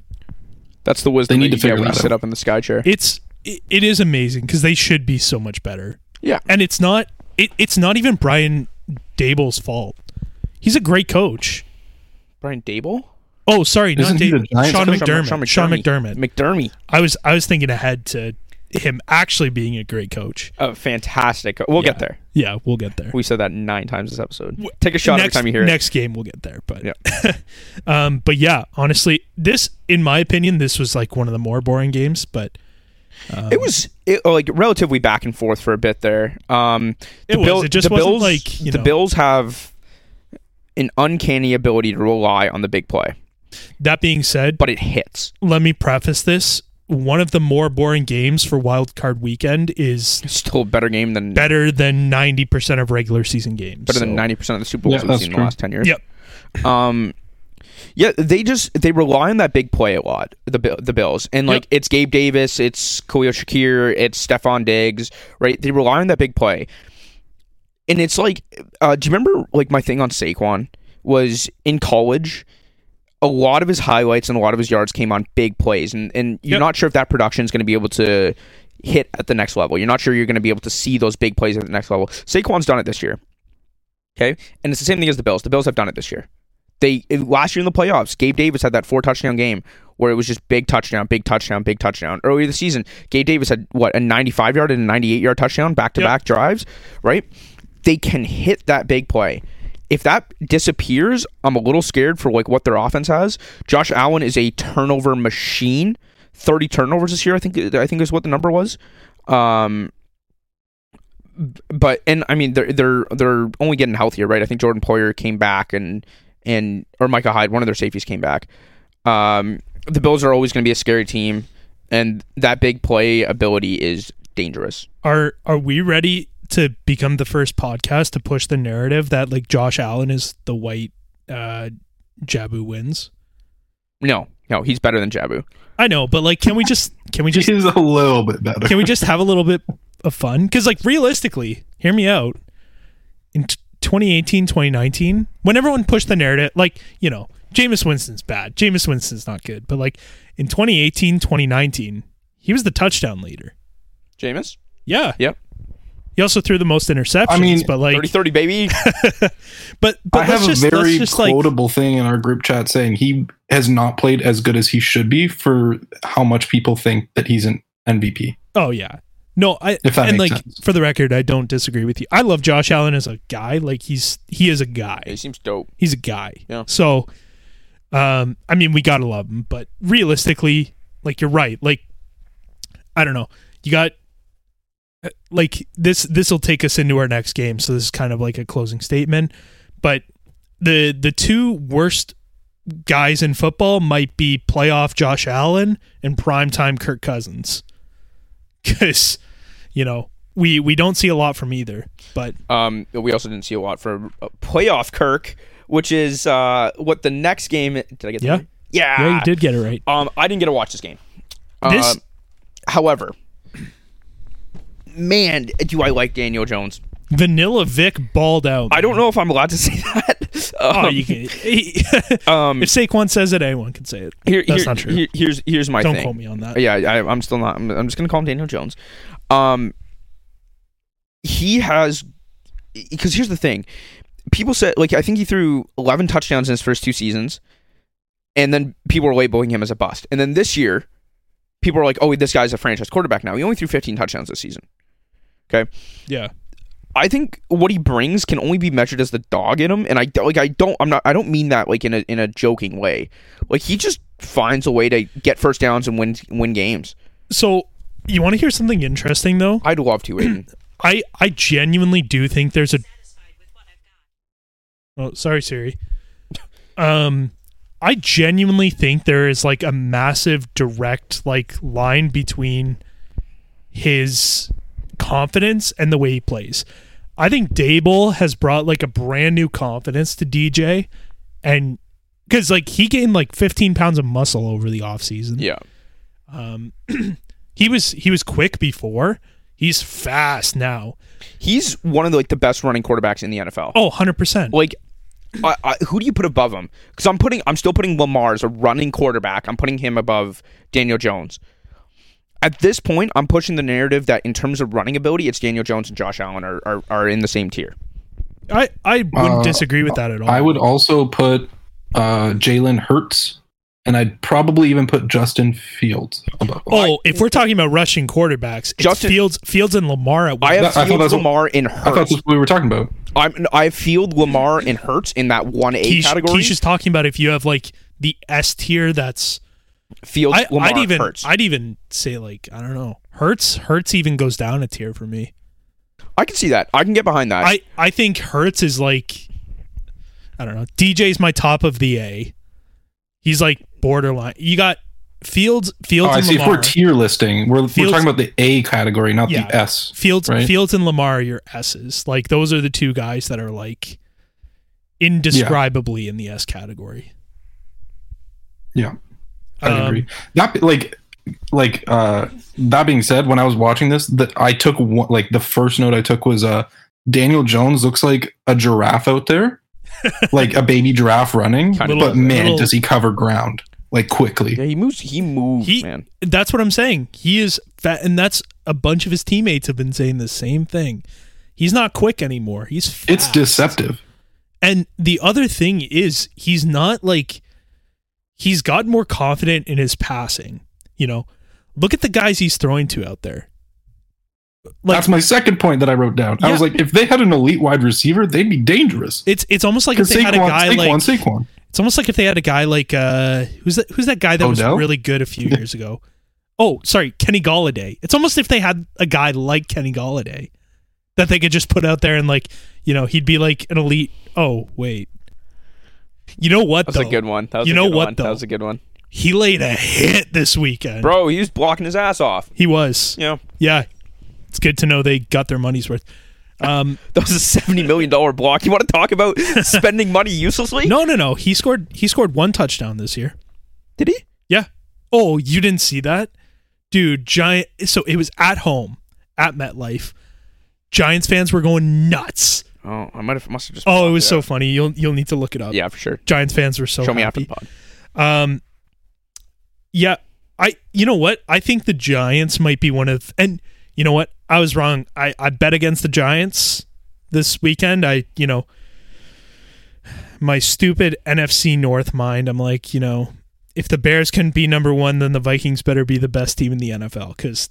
That's the wisdom they need to figure out. Sit up in the sky chair. It is amazing because they should be so much better. Yeah. And it's not even Brian Daboll's fault. He's a great coach. Brian Daboll? Oh, sorry, not Daboll. Sean McDermott. I was thinking ahead to him actually being a great coach. A fantastic coach. We'll get there. Yeah, we'll get there. We said that 9 times this episode. Take a shot every time you hear it. Next game we'll get there, but yeah. But yeah, honestly, in my opinion, this was like one of the more boring games, but it was relatively back and forth for a bit there. The Bills have an uncanny ability to rely on the big play. That being said, but it hits. Let me preface this: one of the more boring games for Wild Card Weekend is still a better game than 90% of regular season games. Better than 90% of the Super Bowls we've seen in the last 10 years. Yep. Yeah, they rely on that big play a lot, the Bills. And like it's Gabe Davis, it's Khalil Shakir, it's Stephon Diggs, right? They rely on that big play. And it's like do you remember like my thing on Saquon was in college, a lot of his highlights and a lot of his yards came on big plays and you're not sure if that production is going to be able to hit at the next level. You're not sure you're going to be able to see those big plays at the next level. Saquon's done it this year. Okay? And it's the same thing as the Bills. The Bills have done it this year. Last year in the playoffs, Gabe Davis had that 4-touchdown game where it was just big touchdown, big touchdown, big touchdown. Earlier this season, Gabe Davis had, a 95-yard and a 98-yard touchdown, back-to-back drives, right? They can hit that big play. If that disappears, I'm a little scared for like what their offense has. Josh Allen is a turnover machine. 30 turnovers this year, I think is what the number was. But and I mean they're only getting healthier, right? I think Jordan Poyer came back or Micah Hyde, one of their safeties came back. The Bills are always going to be a scary team, and that big play ability is dangerous. Are we ready to become the first podcast to push the narrative that like Josh Allen is the white Jabu wins? No, he's better than Jabu. I know, but like, can we just? He's a little bit better. Can we just have a little bit of fun? Because like realistically, hear me out. 2018, 2019, when everyone pushed the narrative, like, you know, Jameis Winston's bad. Jameis Winston's not good. But, like, in 2018, 2019, he was the touchdown leader. Jameis? Yeah. Yep. He also threw the most interceptions. I mean, but like 30-30, baby. but I have a very quotable thing in our group chat saying he has not played as good as he should be for how much people think that he's an MVP. Oh, yeah. No, if that makes sense. For the record, I don't disagree with you. I love Josh Allen as a guy. Like he is a guy. He seems dope. He's a guy. Yeah. So, I mean, we gotta love him. But realistically, like you're right. Like, I don't know. You got like this will take us into our next game. So this is kind of like a closing statement. But the two worst guys in football might be playoff Josh Allen and primetime Kirk Cousins. Because, you know, we don't see a lot from either, but we also didn't see a lot from playoff Kirk, which is what the next game. Did I get that? Yeah. Right? Yeah, you did get it right. I didn't get to watch this game. However, man, do I like Daniel Jones? Vanilla Vic balled out. Man. I don't know if I'm allowed to say that. Oh, you can. If Saquon says it, anyone can say it. That's not true. Here's my thing. Don't quote me on that. Yeah, I'm still not. I'm just going to call him Daniel Jones. he has, because here's the thing. People said, like, I think he threw 11 touchdowns in his first two seasons, and then people were labeling him as a bust. And then this year, people are like, oh, this guy's a franchise quarterback now. He only threw 15 touchdowns this season. Okay? Yeah. I think what he brings can only be measured as the dog in him, and I don't mean that like in a joking way. Like, he just finds a way to get first downs and win games. So, you want to hear something interesting though? I'd love to, Aiden. I genuinely do think there's a... Oh, sorry, Siri. I genuinely think there is like a massive direct like line between his confidence and the way he plays. I think Daboll has brought like a brand new confidence to DJ, and because like he gained like 15 pounds of muscle over the offseason. Yeah. He was quick before. He's fast now. He's one of the best running quarterbacks in the NFL. Oh, 100%. Like, who do you put above him? Because I'm still putting Lamar as a running quarterback. I'm putting him above Daniel Jones. At this point, I'm pushing the narrative that in terms of running ability, it's Daniel Jones and Josh Allen are in the same tier. I wouldn't disagree with that at all. I would also put Jalen Hurts. And I'd probably even put Justin Fields above. Oh, if we're talking about rushing quarterbacks, Fields and Lamar. At one. I have Fields, Lamar, and Hurts. I thought that's what we were talking about. I have Field, Lamar, and Hurts in that 1A category. Keish is talking about if you have like the S tier, that's Fields, Lamar, Hurts. I'd even say like, I don't know, Hurts even goes down a tier for me. I can see that. I can get behind that. I think Hurts is like, I don't know. DJ's my top of the A. He's like borderline. You got Fields and Lamar. I see. If we're tier listing, we're talking about the A category, not the S. Fields, right? Fields and Lamar are your S's. Like, those are the two guys that are like indescribably in the S category. Yeah, I agree. That that being said, when I was watching this, the first note I took was Daniel Jones looks like a giraffe out there. Like a baby giraffe running, does he cover ground like quickly? Yeah, he moves, man. That's what I'm saying. He is fat, and that's a bunch of his teammates have been saying the same thing. He's not quick anymore. He's fast. It's deceptive. And the other thing is, he's not like, he's gotten more confident in his passing. You know, look at the guys he's throwing to out there. Like, that's my second point that I wrote down. Yeah. I was like, if they had an elite wide receiver, they'd be dangerous. It's almost like if they had a guy Saquon. It's almost like if they had a guy like who's that guy that Odell? Was really good a few years ago? Oh, sorry, Kenny Galladay. It's almost if they had a guy like Kenny Galladay that they could just put out there and like, you know, he'd be like an elite. Oh wait, you know what? That's a good one. That was a good one. He laid a hit this weekend, bro. He was blocking his ass off. He was. Yeah. Yeah. It's good to know they got their money's worth. That was a $70 million block. You want to talk about spending money uselessly? No. He scored one touchdown this year. Did he? Yeah. Oh, you didn't see that? Dude, so it was at home, at MetLife. Giants fans were going nuts. Oh, I must have just... Oh, it was so funny. You'll need to look it up. Yeah, for sure. Giants fans were so happy. Show me after the pod. Yeah. You know what? I think the Giants might be one of... And you know what? I was wrong. I bet against the Giants this weekend. My stupid NFC North mind. I'm like, you know, if the Bears can be number one, then the Vikings better be the best team in the NFL. Because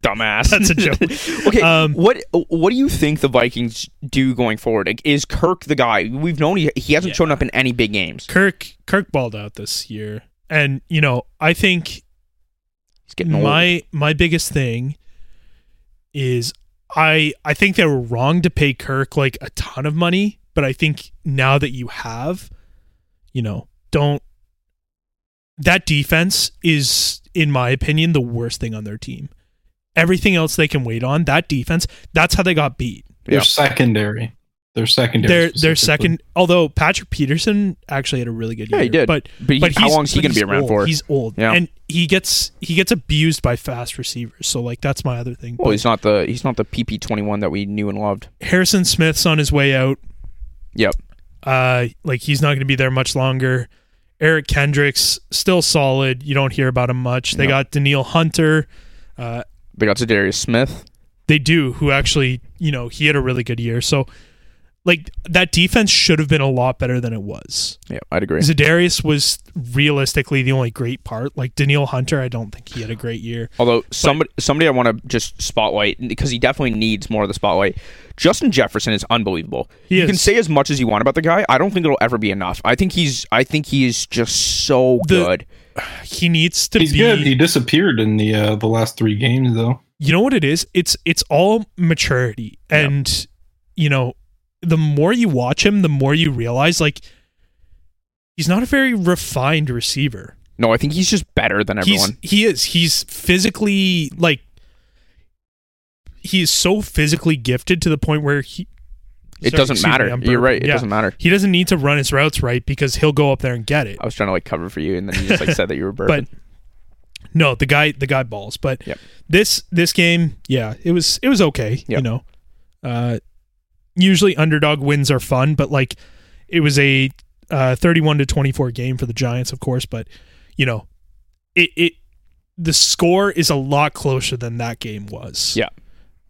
dumbass, that's a joke. Okay, what do you think the Vikings do going forward? Like, is Kirk the guy? We've known he hasn't shown up in any big games. Kirk balled out this year, and you know, I think he's getting old. My biggest thing is I think they were wrong to pay Kirk like a ton of money, but I think now that you have, you know, that defense is, in my opinion, the worst thing on their team. Everything else they can wait on, that defense, that's how they got beat. Their secondary. Their second, although Patrick Peterson actually had a really good year. Yeah, he did. But how long is he going to be around for? He's old. Yeah. And he gets abused by fast receivers. So like, that's my other thing. Well, he's not the PP21 that we knew and loved. Harrison Smith's on his way out. Yep. Like, he's not going to be there much longer. Eric Kendricks still solid. You don't hear about him much. They got Danielle Hunter. They got Za'Darius Smith. They do, who actually, you know, he had a really good year. So, like, that defense should have been a lot better than it was. Yeah, I'd agree. Za'Darius was realistically the only great part. Like, Danielle Hunter, I don't think he had a great year. Although, somebody I want to just spotlight, because he definitely needs more of the spotlight. Justin Jefferson is unbelievable. You can say as much as you want about the guy. I don't think it'll ever be enough. I think he is just so good. He needs to be good. He disappeared in the last three games, though. You know what it is? It's all maturity. And, you know, the more you watch him, the more you realize, like, he's not a very refined receiver. No, I think he's just better than everyone. He is. He's physically, like, he is so physically gifted to the point where it doesn't matter. You're right. It doesn't matter. He doesn't need to run his routes right because he'll go up there and get it. I was trying to, like, cover for you, and then you just, like, said that you were burping. But no, the guy balls. But this game, it was okay. Yep. You know, usually underdog wins are fun, but like it was a 31-24 game for the Giants, of course. But you know, the score is a lot closer than that game was. Yeah,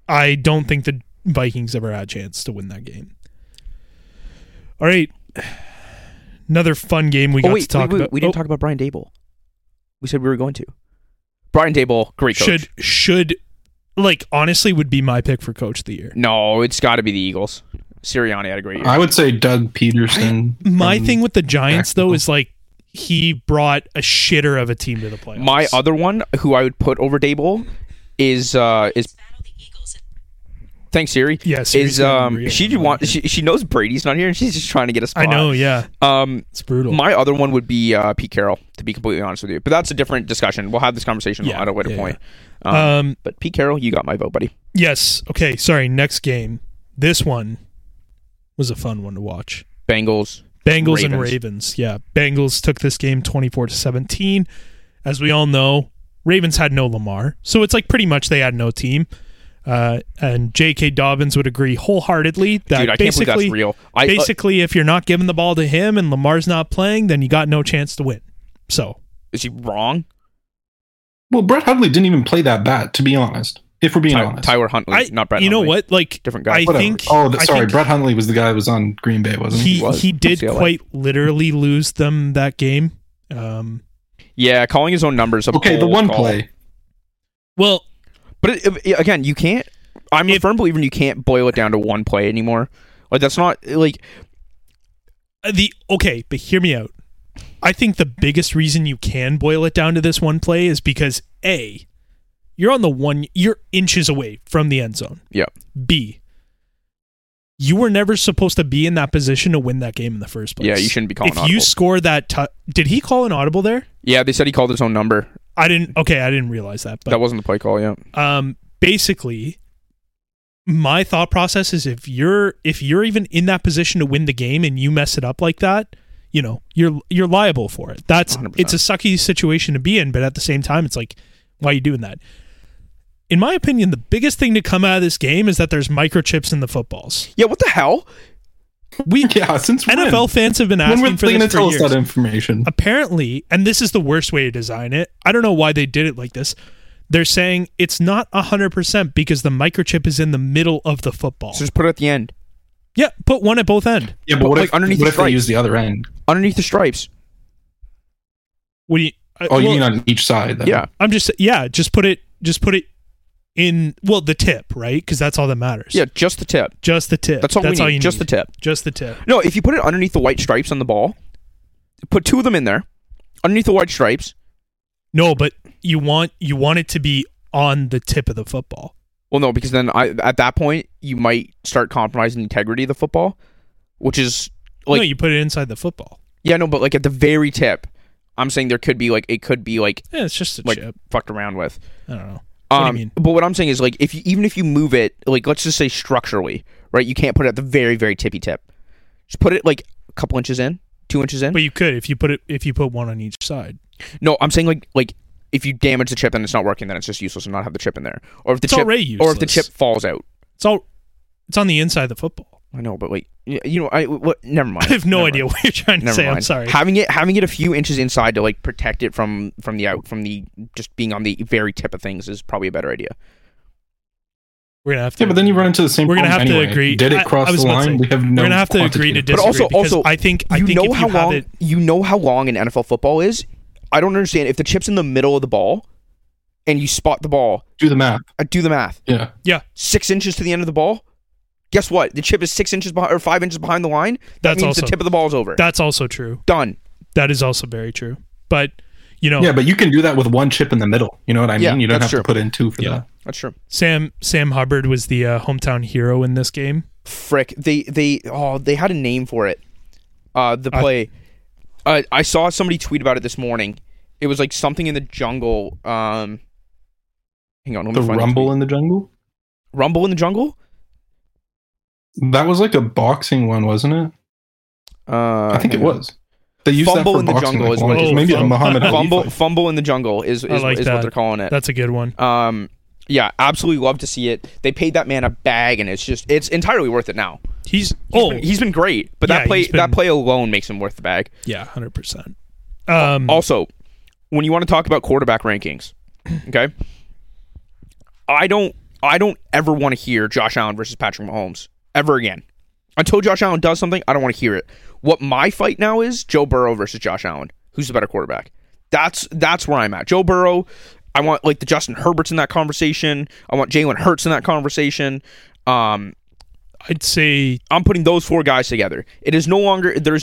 I don't think the Vikings ever had a chance to win that game. All right, another fun game we got to talk about. We didn't talk about Brian Daboll. We said we were going to. Brian Daboll, great coach. Should like honestly would be my pick for coach of the year. No, it's got to be the Eagles. Sirianni had a great year. I would say Doug Peterson. My thing with the Giants though is like he brought a shitter of a team to the playoffs. My other one who I would put over Daboll is thanks Siri. Yes, yeah, is she knows Brady's not here and she's just trying to get a spot. I know, yeah. It's brutal. My other one would be Pete Carroll, to be completely honest with you, but that's a different discussion. We'll have this conversation at a later point. But Pete Carroll, you got my vote, buddy. Yes. Okay. Sorry. Next game. This one was a fun one to watch. Bengals and Ravens. Yeah. Bengals took this game 24-17. As we all know, Ravens had no Lamar, so it's like pretty much they had no team. And J.K. Dobbins would agree wholeheartedly that dude, I can't believe that's real. Basically, if you're not giving the ball to him and Lamar's not playing, then you got no chance to win. So, is he wrong? Well, Brett Hundley didn't even play that bad, to be honest. If we're being honest, Tyler Huntley, not Brett. You know what? Like different guy. I think Brett Hundley was the guy that was on Green Bay, wasn't he? He did quite literally lose them that game. Yeah, calling his own numbers. Okay, the one play. Well. But again, you can't. I'm a firm believer in you can't boil it down to one play anymore. Like that's not like but hear me out. I think the biggest reason you can boil it down to this one play is because A, you're inches away from the end zone. Yeah. B, you were never supposed to be in that position to win that game in the first place. Yeah, you shouldn't be calling audible. If you score that... Did he call an audible there? Yeah, they said he called his own number. I didn't realize that. But, that wasn't the play call, yeah. Basically, my thought process is if you're even in that position to win the game and you mess it up like that, you know, you're liable for it. That's 100%. It's a sucky situation to be in, but at the same time, it's like, why are you doing that? In my opinion, the biggest thing to come out of this game is that there's microchips in the footballs. Yeah, what the hell? Since when? NFL fans have been asking for this for years. That information. Apparently, and this is the worst way to design it. I don't know why they did it like this. They're saying it's not 100% because the microchip is in the middle of the football. So just put it at the end. Yeah, put one at both ends. Yeah, but what if underneath the stripes? Use the other end? Underneath the stripes. What do you? You mean on each side? Then. Yeah, I'm just put it. In the tip, right? Because that's all that matters. Yeah, just the tip. Just the tip. That's all we need. All you just need. The tip. Just the tip. No, if you put it underneath the white stripes on the ball, put two of them in there, underneath the white stripes. No, but you want it to be on the tip of the football. Well, no, because then at that point you might start compromising the integrity of the football, which is like no, you put it inside the football. Yeah, no, but like at the very tip, I'm saying there could be like it could be like it's just a like chip fucked around with. I don't know. What do you mean? But what I'm saying is, like, even if you move it, like, let's just say structurally, right? You can't put it at the very, very tippy tip. Just put it like a couple inches in, 2 inches in. But you could if you put one on each side. No, I'm saying like if you damage the chip and it's not working, then it's just useless and not have the chip in there. Or if the chip already useless. Or if the chip falls out, it's on the inside of the football. I know, but wait, you know, never mind. I have no idea what you're trying to say. Mind. I'm sorry. Having it a few inches inside to like protect it from the just being on the very tip of things is probably a better idea. We're gonna have to. Yeah, but then you run into the same. We're gonna have to agree. Did it cross the line? We have no. We're gonna have to agree to disagree. But also, you know how long an NFL football is. I don't understand if the chip's in the middle of the ball, and you spot the ball. Do the math. Yeah. Yeah. 6 inches to the end of the ball. Guess what? The chip is 6 inches behind, or 5 inches behind the line. That means the tip of the ball is over. That's also true. Done. That is also very true. But you know. Yeah, but you can do that with one chip in the middle. You know what I mean? Yeah, you don't have to put in two for that. That's true. Sam Hubbard was the hometown hero in this game. Frick, they had a name for it. The play. I saw somebody tweet about it this morning. It was like something in the jungle. Hang on, the rumble in the jungle. Rumble in the jungle. That was like a boxing one, wasn't it? I think it was. They used fumble that for boxing. Fumble in the jungle is maybe a Muhammad Ali fight. Fumble in the jungle is what they're calling it. That's a good one. Yeah, absolutely love to see it. They paid that man a bag, and it's entirely worth it now. He's been great, but yeah, that play alone makes him worth the bag. Yeah, 100%. Also, when you want to talk about quarterback rankings, okay, I don't ever want to hear Josh Allen versus Patrick Mahomes ever again. Until Josh Allen does something, I don't want to hear it. What my fight now is Joe Burrow versus Josh Allen. Who's the better quarterback? That's where I'm at. Joe Burrow. I want like the Justin Herberts in that conversation. I want Jalen Hurts in that conversation. I'd say I'm putting those four guys together. There is no longer a 1A,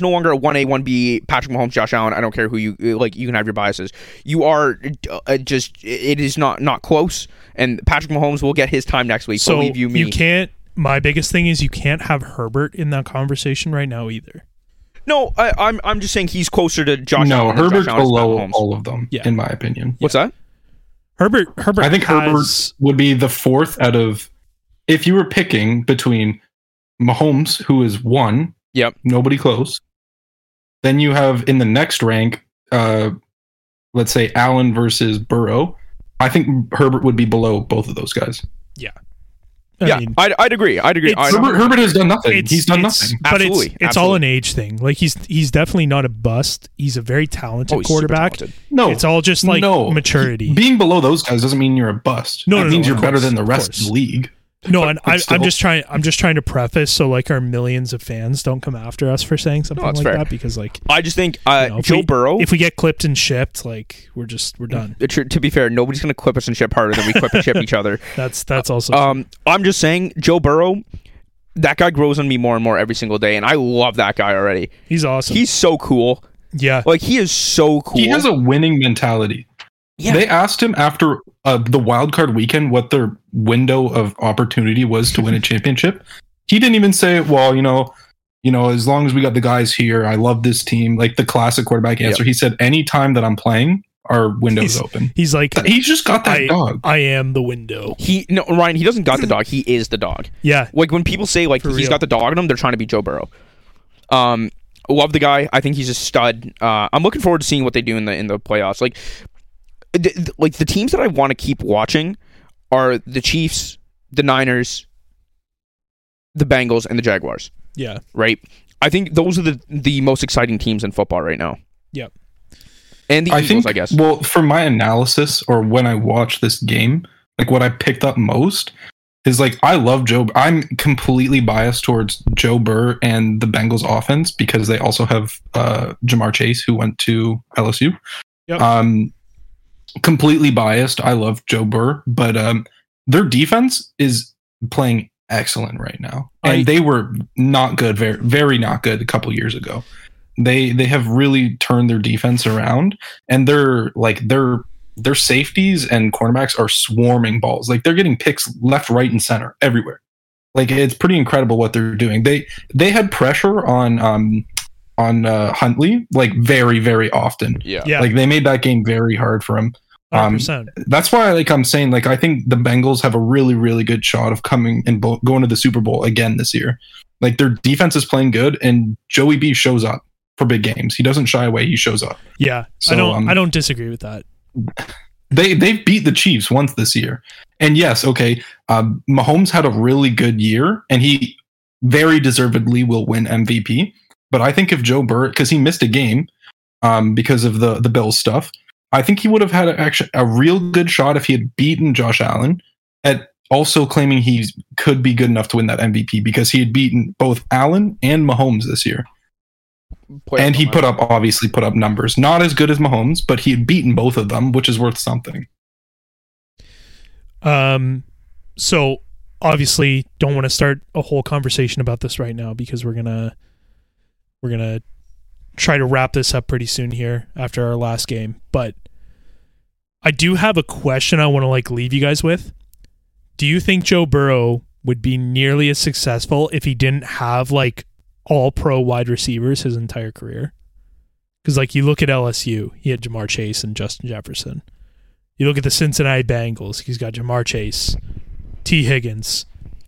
1B, Patrick Mahomes, Josh Allen. I don't care who you like. You can have your biases. You are it is not close. And Patrick Mahomes will get his time next week. So believe you me. You can't. My biggest thing is you can't have Herbert in that conversation right now either. No, I'm just saying he's closer to Josh. No, Allen Herbert's Josh below all of them, in my opinion. What's that? Herbert. I think Herbert would be the fourth out of, if you were picking between Mahomes, who is one, nobody close. Then you have in the next rank, let's say Allen versus Burrow. I think Herbert would be below both of those guys. Yeah. I mean, I'd agree. Herbert has done nothing. He's done nothing. But absolutely. It's all an age thing. Like he's definitely not a bust. He's a very talented quarterback. Talented. No, it's all just like maturity. Being below those guys doesn't mean you're a bust. No, means you're better than the rest of the league. No, but, and I'm just trying to preface so like our millions of fans don't come after us for saying something like fair. That because like I just think Joe Burrow. If we get clipped and shipped, like we're done. To be fair, nobody's gonna clip us and ship harder than we clip and ship each other. That's also true. I'm just saying Joe Burrow. That guy grows on me more and more every single day, and I love that guy already. He's awesome. He's so cool. Yeah, like he is so cool. He has a winning mentality. Yeah. They asked him after the wildcard weekend what their window of opportunity was to win a championship. He didn't even say, well, you know, as long as we got the guys here, I love this team. Like the classic quarterback answer. Yep. He said, any time that I'm playing, our window's open. He's like, he's just got that dog. I am the window. Ryan, he doesn't got the dog. He is the dog. Yeah. Like when people say like he's got the dog in him, they're trying to be Joe Burrow. Love the guy. I think he's a stud. I'm looking forward to seeing what they do in the playoffs. Like the teams that I want to keep watching are the Chiefs, the Niners, the Bengals, and the Jaguars. Yeah. Right? I think those are the most exciting teams in football right now. Yep. And the Eagles, I guess. Well, for my analysis or when I watch this game, like what I picked up most is like I love Joe. I'm completely biased towards Joe Burrow and the Bengals offense because they also have Jamar Chase who went to LSU. Yep. Completely biased. I love Joe Burrow, but their defense is playing excellent right now, and they were not good, very, very not good a couple years ago. They have really turned their defense around, and they're like their safeties and cornerbacks are swarming balls. Like they're getting picks left, right, and center everywhere. Like it's pretty incredible what they're doing. They had pressure on Huntley like very, very often. Yeah, like they made that game very hard for him. 100%. That's why, like I'm saying, like I think the Bengals have a really, really good shot of coming and going to the Super Bowl again this year. Like their defense is playing good, and Joey B shows up for big games. He doesn't shy away. He shows up. Yeah, so, I don't disagree with that. They've beat the Chiefs once this year, and yes, okay, Mahomes had a really good year, and he very deservedly will win MVP. But I think if Joe Burrow, because he missed a game because of the Bills stuff. I think he would have had a real good shot if he had beaten Josh Allen at also claiming he could be good enough to win that MVP because he had beaten both Allen and Mahomes this year. And he put up numbers. Not as good as Mahomes, but he had beaten both of them, which is worth something. So obviously don't want to start a whole conversation about this right now because we're gonna try to wrap this up pretty soon here after our last game. But I do have a question I want to leave you guys with. Do you think Joe Burrow would be nearly as successful if he didn't have all pro wide receivers his entire career? Because you look at LSU, he had Jamar Chase and Justin Jefferson. You look at the Cincinnati Bengals, he's got Jamar Chase, T. Higgins.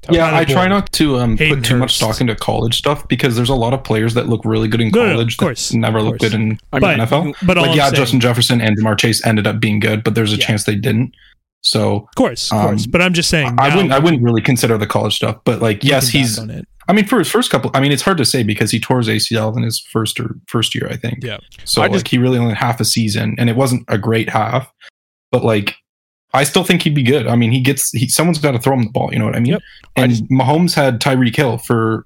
Yeah, I try not to put too much stock into college stuff because there's a lot of players that look really good in college that never look good in NFL. But Justin Jefferson and Jamar Chase ended up being good, but there's a chance they didn't. So of course. But I'm just saying, I wouldn't really consider the college stuff. But yes, he's. I mean, for his first couple, it's hard to say because he tore his ACL in his first year, I think. Yeah. So he really only had half a season, and it wasn't a great half. But I still think he'd be good. I mean, someone's got to throw him the ball. You know what I mean? Yep. And Mahomes had Tyreek Hill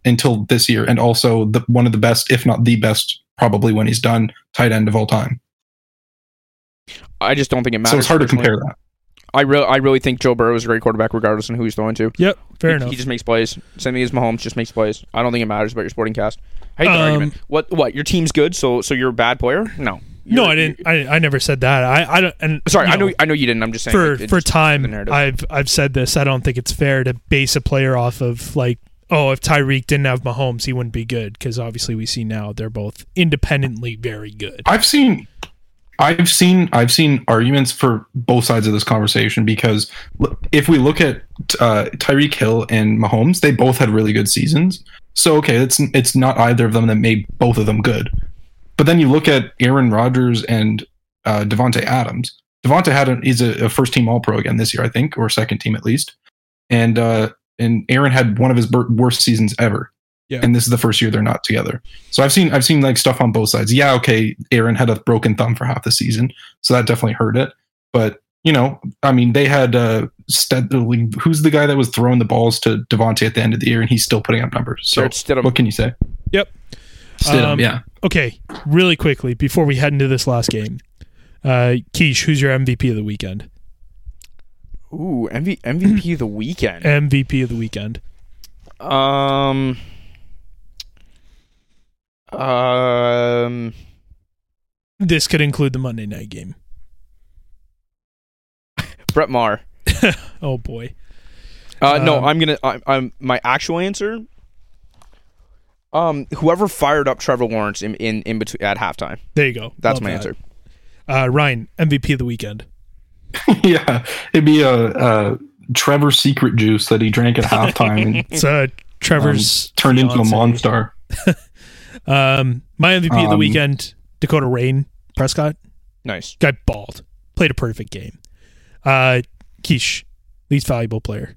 until this year, and also one of the best, if not the best, probably when he's done, tight end of all time. I just don't think it matters. So it's hard to compare that. I really think Joe Burrow is a great quarterback regardless on who he's throwing to. Yep, fair enough. He just makes plays. Same thing as Mahomes, just makes plays. I don't think it matters about your sporting cast. I hate that argument. What? Your team's good, so you're a bad player? No. No, I didn't. I never said that. I don't. And sorry, I know you didn't. I'm just saying for time. I've said this. I don't think it's fair to base a player off of if Tyreek didn't have Mahomes, he wouldn't be good because obviously we see now they're both independently very good. I've seen arguments for both sides of this conversation because if we look at Tyreek Hill and Mahomes, they both had really good seasons. So okay, it's not either of them that made both of them good. But then you look at Aaron Rodgers and Devontae Adams. Devontae is a first-team All-Pro again this year, I think, or second-team at least. And Aaron had one of his worst seasons ever. Yeah. And this is the first year they're not together. So I've seen stuff on both sides. Yeah, okay, Aaron had a broken thumb for half the season, so that definitely hurt it. But they had who's the guy that was throwing the balls to Devontae at the end of the year, and he's still putting up numbers. So what can you say? Yep. Stidham, yeah. Okay, really quickly before we head into this last game, Keish, who's your MVP of the weekend? Ooh, MVP of the weekend. MVP of the weekend. This could include the Monday night game. Brett Maher. Oh boy. No, I'm my actual answer. Whoever fired up Trevor Lawrence in between at halftime. There you go. That's my answer. Ryan, MVP of the weekend. Yeah, it'd be a Trevor secret juice that he drank at halftime. It's Trevor's turned into a Monster. My MVP of the weekend, Dakota Rain Prescott. Nice guy, balled, played a perfect game. Keish, least valuable player.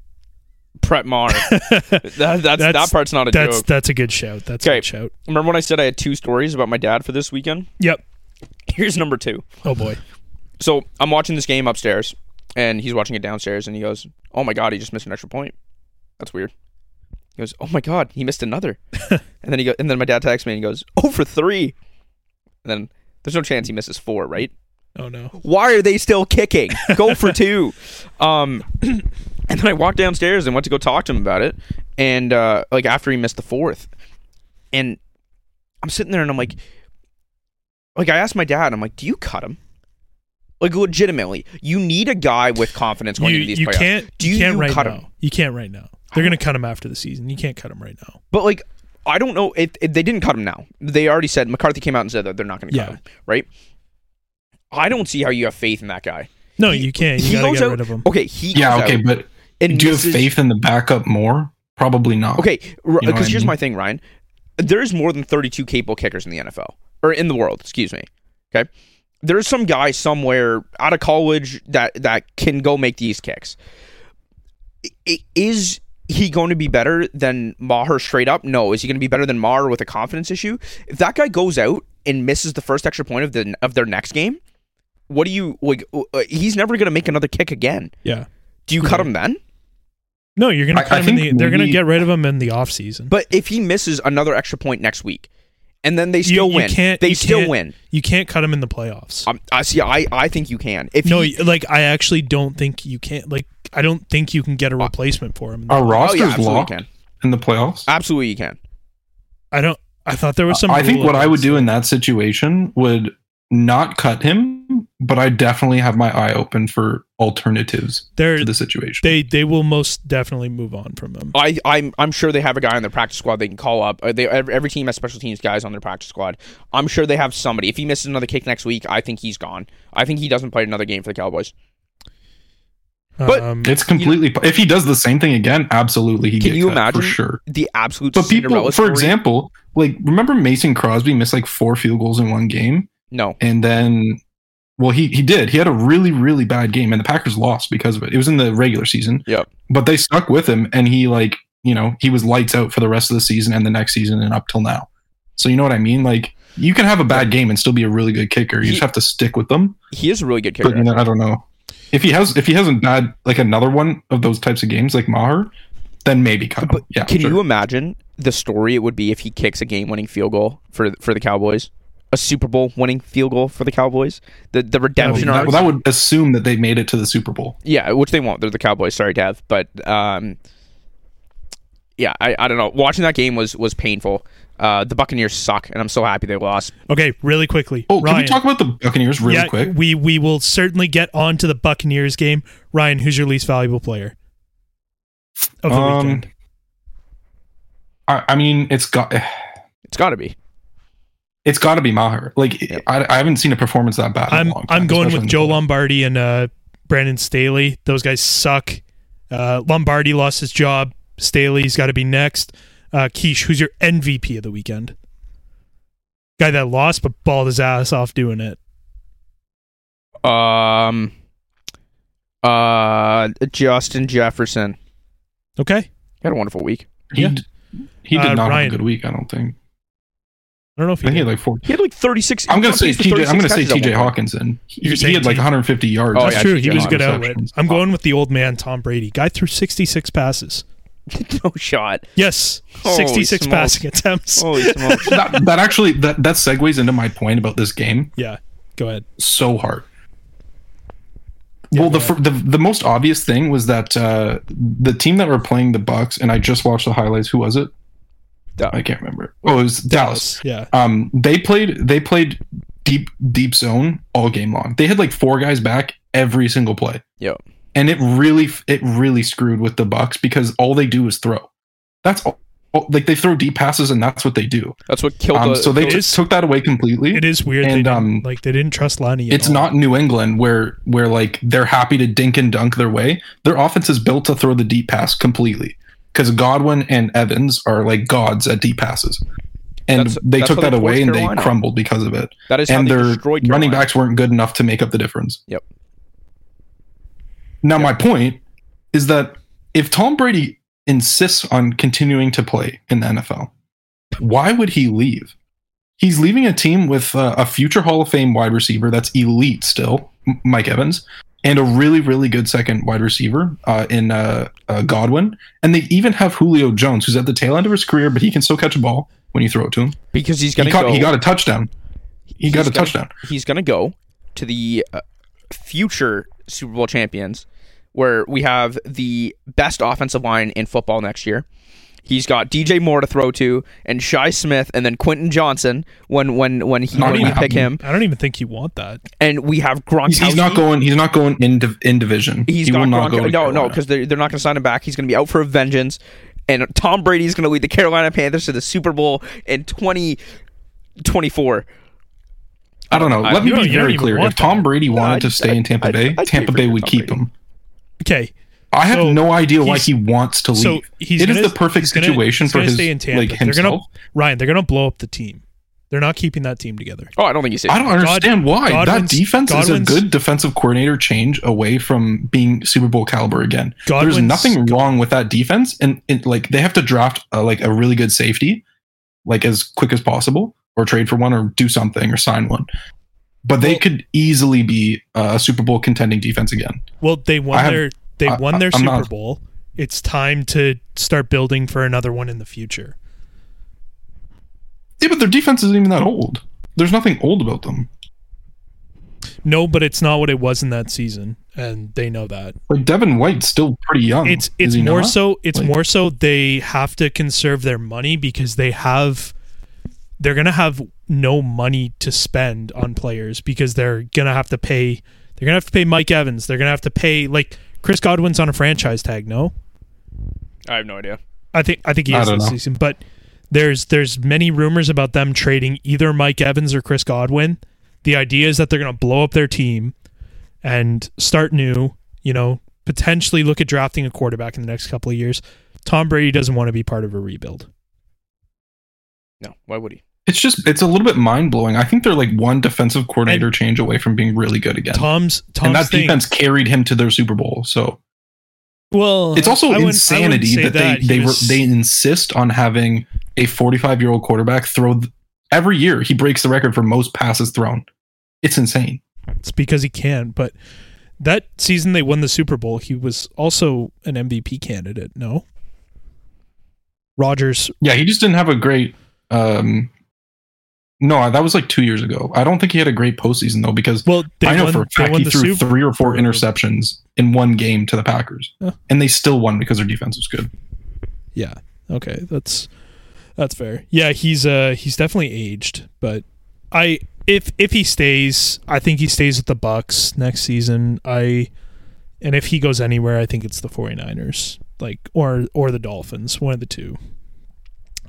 Brett Maher. That part's not a joke. That's a good shout. That's a good shout. Remember when I said I had two stories about my dad for this weekend? Yep. Here's number two. Oh, boy. So I'm watching this game upstairs, and he's watching it downstairs, and he goes, oh, my God, he just missed an extra point. That's weird. He goes, oh, my God, he missed another. and then my dad texts me, and he goes, oh, for three. And then there's no chance he misses four, right? Oh, no. Why are they still kicking? Go for two. And then I walked downstairs and went to go talk to him about it. And after he missed the fourth, and I'm sitting there and I'm like I asked my dad, I'm like, do you cut him? Legitimately, you need a guy with confidence going into these playoffs. You can't cut him right now. You can't right now. They're gonna cut him after the season. You can't cut him right now. But I don't know if they didn't cut him now. They already said McCarthy came out and said that they're not gonna cut him. Right? I don't see how you have faith in that guy. No, you can't. You gotta get rid of him. Okay, goes out. But do you have faith in the backup more? Probably not. Okay, because here's my thing, Ryan. There's more than 32 capable kickers in the NFL, or in the world, excuse me. Okay? There's some guy somewhere out of college that can go make these kicks. Is he going to be better than Maher straight up? No. Is he going to be better than Maher with a confidence issue? If that guy goes out and misses the first extra point of their next game, what do you he's never going to make another kick again. Yeah. Do you cut him then? No, you're going to cut him. They're going to get rid of him in the offseason. But if he misses another extra point next week, and then they still win, they still win. You can't cut him in the playoffs. I see. I think you can. If no, like I actually don't think you can. Like I don't think you can get a replacement for him. Our roster's locked in the playoffs. Absolutely, you can. I don't. I thought there was some. I think what I would do in that situation would not cut him, but I definitely have my eye open for alternatives to the situation. They will most definitely move on from them. I'm sure they have a guy on their practice squad they can call up. Every team has special teams guys on their practice squad. I'm sure they have somebody. If he misses another kick next week, I think he's gone. I think he doesn't play another game for the Cowboys. But it's completely. If he does the same thing again, absolutely, he can. You imagine for sure the absolute. But people, for example, like remember Mason Crosby missed like 4 field goals in one game. No, and then, well, he did. He had a really, really bad game, and the Packers lost because of it. It was in the regular season. Yep. But they stuck with him, and he he was lights out for the rest of the season and the next season and up till now. So you know what I mean? Like you can have a bad game and still be a really good kicker. You just have to stick with them. He is a really good kicker. But, I don't know. If he hasn't had like another one of those types of games like Maher, then maybe cut him. Yeah, can you imagine the story it would be if he kicks a game-winning field goal for the Cowboys? A Super Bowl winning field goal for the Cowboys. The redemption arc. Well, that would assume that they made it to the Super Bowl. Yeah, which they won't. They're the Cowboys. Sorry, Dev. But I don't know. Watching that game was painful. The Buccaneers suck, and I'm so happy they lost. Okay, really quickly. Oh, Ryan, can we talk about the Buccaneers quick? We will certainly get on to the Buccaneers game. Ryan, who's your least valuable player of the weekend? It's got to be. It's got to be Maher. Like I haven't seen a performance that bad. In a long time, I'm going with Joe Lombardi and Brandon Staley. Those guys suck. Lombardi lost his job. Staley's got to be next. Keish, who's your MVP of the weekend? Guy that lost but balled his ass off doing it. Justin Jefferson. Okay. He had a wonderful week. He did not have a good week. I don't think. I don't know if he had like 4. He had like 36. I'm gonna say TJ Hawkinson. He had like 150 yards. Oh, that's true. He was a good outlet. I'm going with the old man, Tom Brady. Guy threw 66 passes. No shot. Yes, 66 passing attempts. Holy smokes! that actually that segues into my point about this game. Yeah, go ahead. So hard. Yeah, well, the most obvious thing was that the team that were playing the Bucs, and I just watched the highlights. Who was it? I can't remember. Oh, it was Dallas. Yeah. They played deep zone all game long. They had like 4 guys back every single play. Yep. And it really screwed with the Bucs because all they do is throw. That's all. Like they throw deep passes and that's what they do. That's what killed. So they just took that away completely. It is weird. And they didn't trust Lonnie. It's not New England where like they're happy to dink and dunk their way. Their offense is built to throw the deep pass completely. Because Godwin and Evans are like gods at deep passes, and they took that away and they crumbled because of it. That is, and their running backs weren't good enough to make up the difference. Yep. Now my point is that if Tom Brady insists on continuing to play in the NFL, why would he leave? He's leaving a team with a future Hall of Fame wide receiver that's elite still, Mike Evans. And a really, really good second wide receiver in Godwin. And they even have Julio Jones, who's at the tail end of his career, but he can still catch a ball when you throw it to him. Because he's going to go. He got a touchdown. He's going to go to the future Super Bowl champions, where we have the best offensive line in football next year. He's got DJ Moore to throw to, and Shai Smith, and then Quentin Johnson when we pick him. I don't even think you want that. And we have Gronkowski. He's not going in division. He will not go. Because they're not going to sign him back. He's going to be out for a vengeance. And Tom Brady is going to lead the Carolina Panthers to the Super Bowl in 2024. I don't know. Let me be very clear. If Tom Brady wanted to stay in Tampa Bay, Tampa Bay would keep him. Okay. I have no idea why he wants to leave. So it is the perfect situation for his, like himself. They're going to blow up the team. They're not keeping that team together. Oh, I don't think he's safe. I don't understand why. That defense is a good defensive coordinator change away from being Super Bowl caliber again. There's nothing wrong with that defense, and like they have to draft a really good safety, like as quick as possible, or trade for one, or do something, or sign one. But they could easily be a Super Bowl contending defense again. Well, they won their Super Bowl. it's time to start building for another one in the future. Yeah, but their defense isn't even that old. There's nothing old about them. No, but it's not what it was in that season, and they know that. Like Devin White's still pretty young. It's more not? So it's like, more so they have to conserve their money because they're gonna have no money to spend on players because they're gonna have to pay Mike Evans. They're gonna have to pay like Chris Godwin's on a franchise tag. No, I have no idea. I think he is this season, but there's many rumors about them trading either Mike Evans or Chris Godwin. The idea is that they're going to blow up their team and start new, you know, potentially look at drafting a quarterback in the next couple of years. Tom Brady doesn't want to be part of a rebuild. No, why would he? It's a little bit mind-blowing. I think they're like one defensive coordinator and change away from being really good again. And that defense carried him to their Super Bowl, so... Well, it's also insanity that they insist on having a 45-year-old quarterback throw... Every year, he breaks the record for most passes thrown. It's insane. It's because he can, but that season they won the Super Bowl, he was also an MVP candidate, no? Rodgers. Yeah, he just didn't have a great... No, that was like 2 years ago. I don't think he had a great postseason, though, because I know for a fact he threw three or four interceptions in one game to the Packers, and they still won because their defense was good. Yeah, okay, that's fair. Yeah, he's definitely aged, but if he stays, I think he stays with the Bucs next season. And if he goes anywhere, I think it's the 49ers, or the Dolphins, one of the two.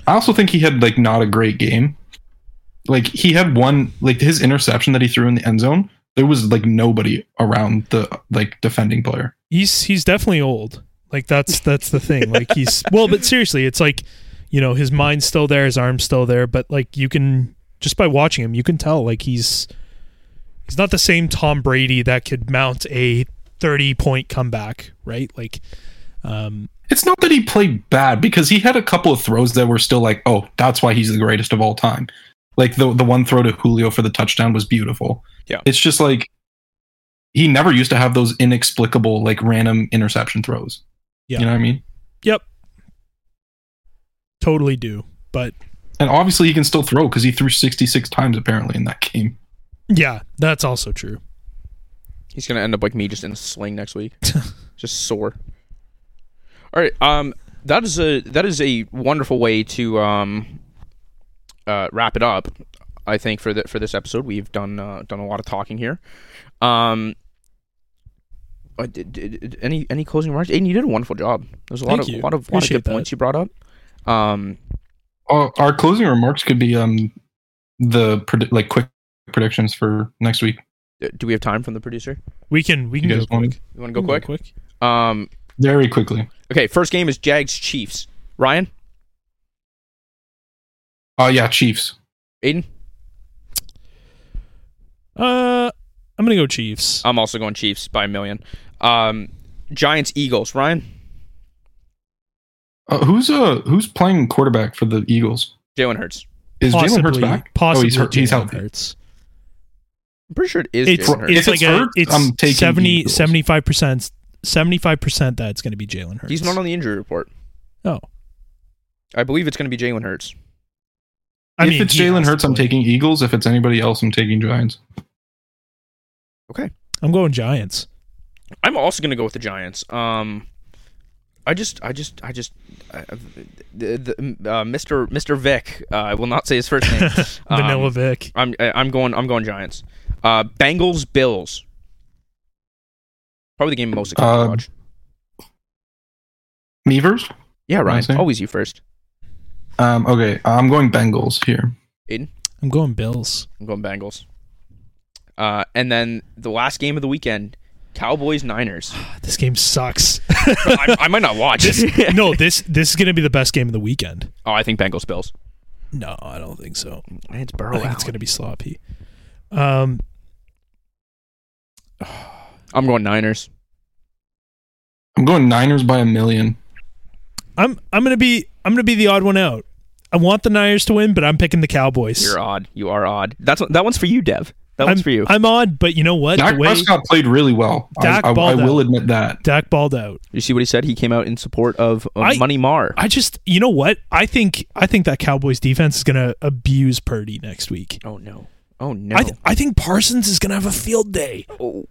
I also think he had not a great game. Like he had one, his interception that he threw in the end zone, there was nobody around the defending player. He's definitely old. That's the thing. But seriously, it's you know, his mind's still there, his arm's still there, but you can just by watching him, you can tell he's not the same Tom Brady that could mount a 30-point comeback, right? It's not that he played bad because he had a couple of throws that were still that's why he's the greatest of all time. The one throw to Julio for the touchdown was beautiful. Yeah, it's just he never used to have those inexplicable random interception throws. Yeah, you know what I mean? Yep. Totally do, and obviously he can still throw because he threw 66 times apparently in that game. Yeah, that's also true. He's gonna end up like me, just in a sling next week, just sore. All right, that is a wonderful way to wrap it up. I think for this episode we've done a lot of talking here. Any closing remarks? Aiden, you did a wonderful job. There's a lot of good points you brought up. Our closing remarks could be the quick predictions for next week. Do we have time from the producer? We can go quick. You want to go quick? Very quickly. Okay, first game is Jags Chiefs. Ryan? Yeah, Chiefs. Aiden? I'm gonna go Chiefs. I'm also going Chiefs by a million. Giants Eagles. Ryan? Who's playing quarterback for the Eagles? Jalen Hurts. Is Jalen Hurts back? Possibly. Oh, he's hurt. He's healthy. Hurts. I'm pretty sure it is. It's 75%. 75% that's going to be Jalen Hurts. He's not on the injury report. Oh, I believe it's going to be Jalen Hurts. If it's Jalen Hurts, I'm taking Eagles. If it's anybody else, I'm taking Giants. Okay, I'm going Giants. I'm also going to go with the Giants. Mr. Vic. I will not say his first name. Vanilla Vic. I'm going Giants. Bengals Bills. Probably the game most exciting to watch. Me first? Yeah, Ryan. Always you first. Okay, I'm going Bengals here. Aiden? I'm going Bills. I'm going Bengals. And then the last game of the weekend. Cowboys Niners. This game sucks. I might not watch it. This is going to be the best game of the weekend. Oh, I think Bengals Bills. No, I don't think so. It's Burrow. It's going to be sloppy. I'm going Niners. I'm going Niners by a million. I'm going to be the odd one out. I want the Niners to win, but I'm picking the Cowboys. You're odd. You are odd. That one's for you, Dev. For you. I'm odd, but you know what? Dak Prescott played really well. I will admit that. Dak balled out. You see what he said? He came out in support of Money Marr. You know what? I think that Cowboys defense is going to abuse Purdy next week. Oh no. I think Parsons is going to have a field day. Oh.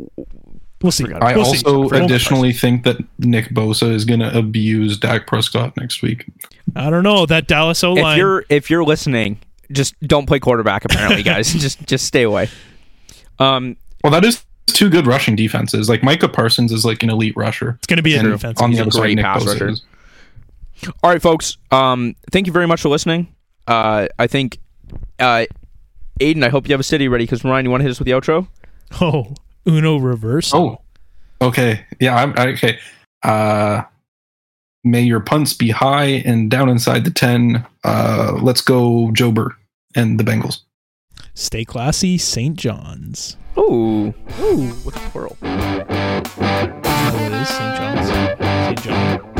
We'll see. I think that Nick Bosa is going to abuse Dak Prescott next week. I don't know that Dallas O-line. If you're listening, just don't play quarterback. Apparently, guys, just stay away. Well, that is two good rushing defenses. Like Micah Parsons is like an elite rusher. It's going to be an defense on the other side. Nick Bosa is. All right, folks. Thank you very much for listening. I think, Aiden, I hope you have a city ready because Ryan, you want to hit us with the outro? Oh. Uno reverse. Oh, okay. Yeah, okay. May your punts be high and down inside the 10. Let's go, Joe Burrow and the Bengals. Stay classy, St. John's. Ooh, what a twirl. That is St. John's. St. John.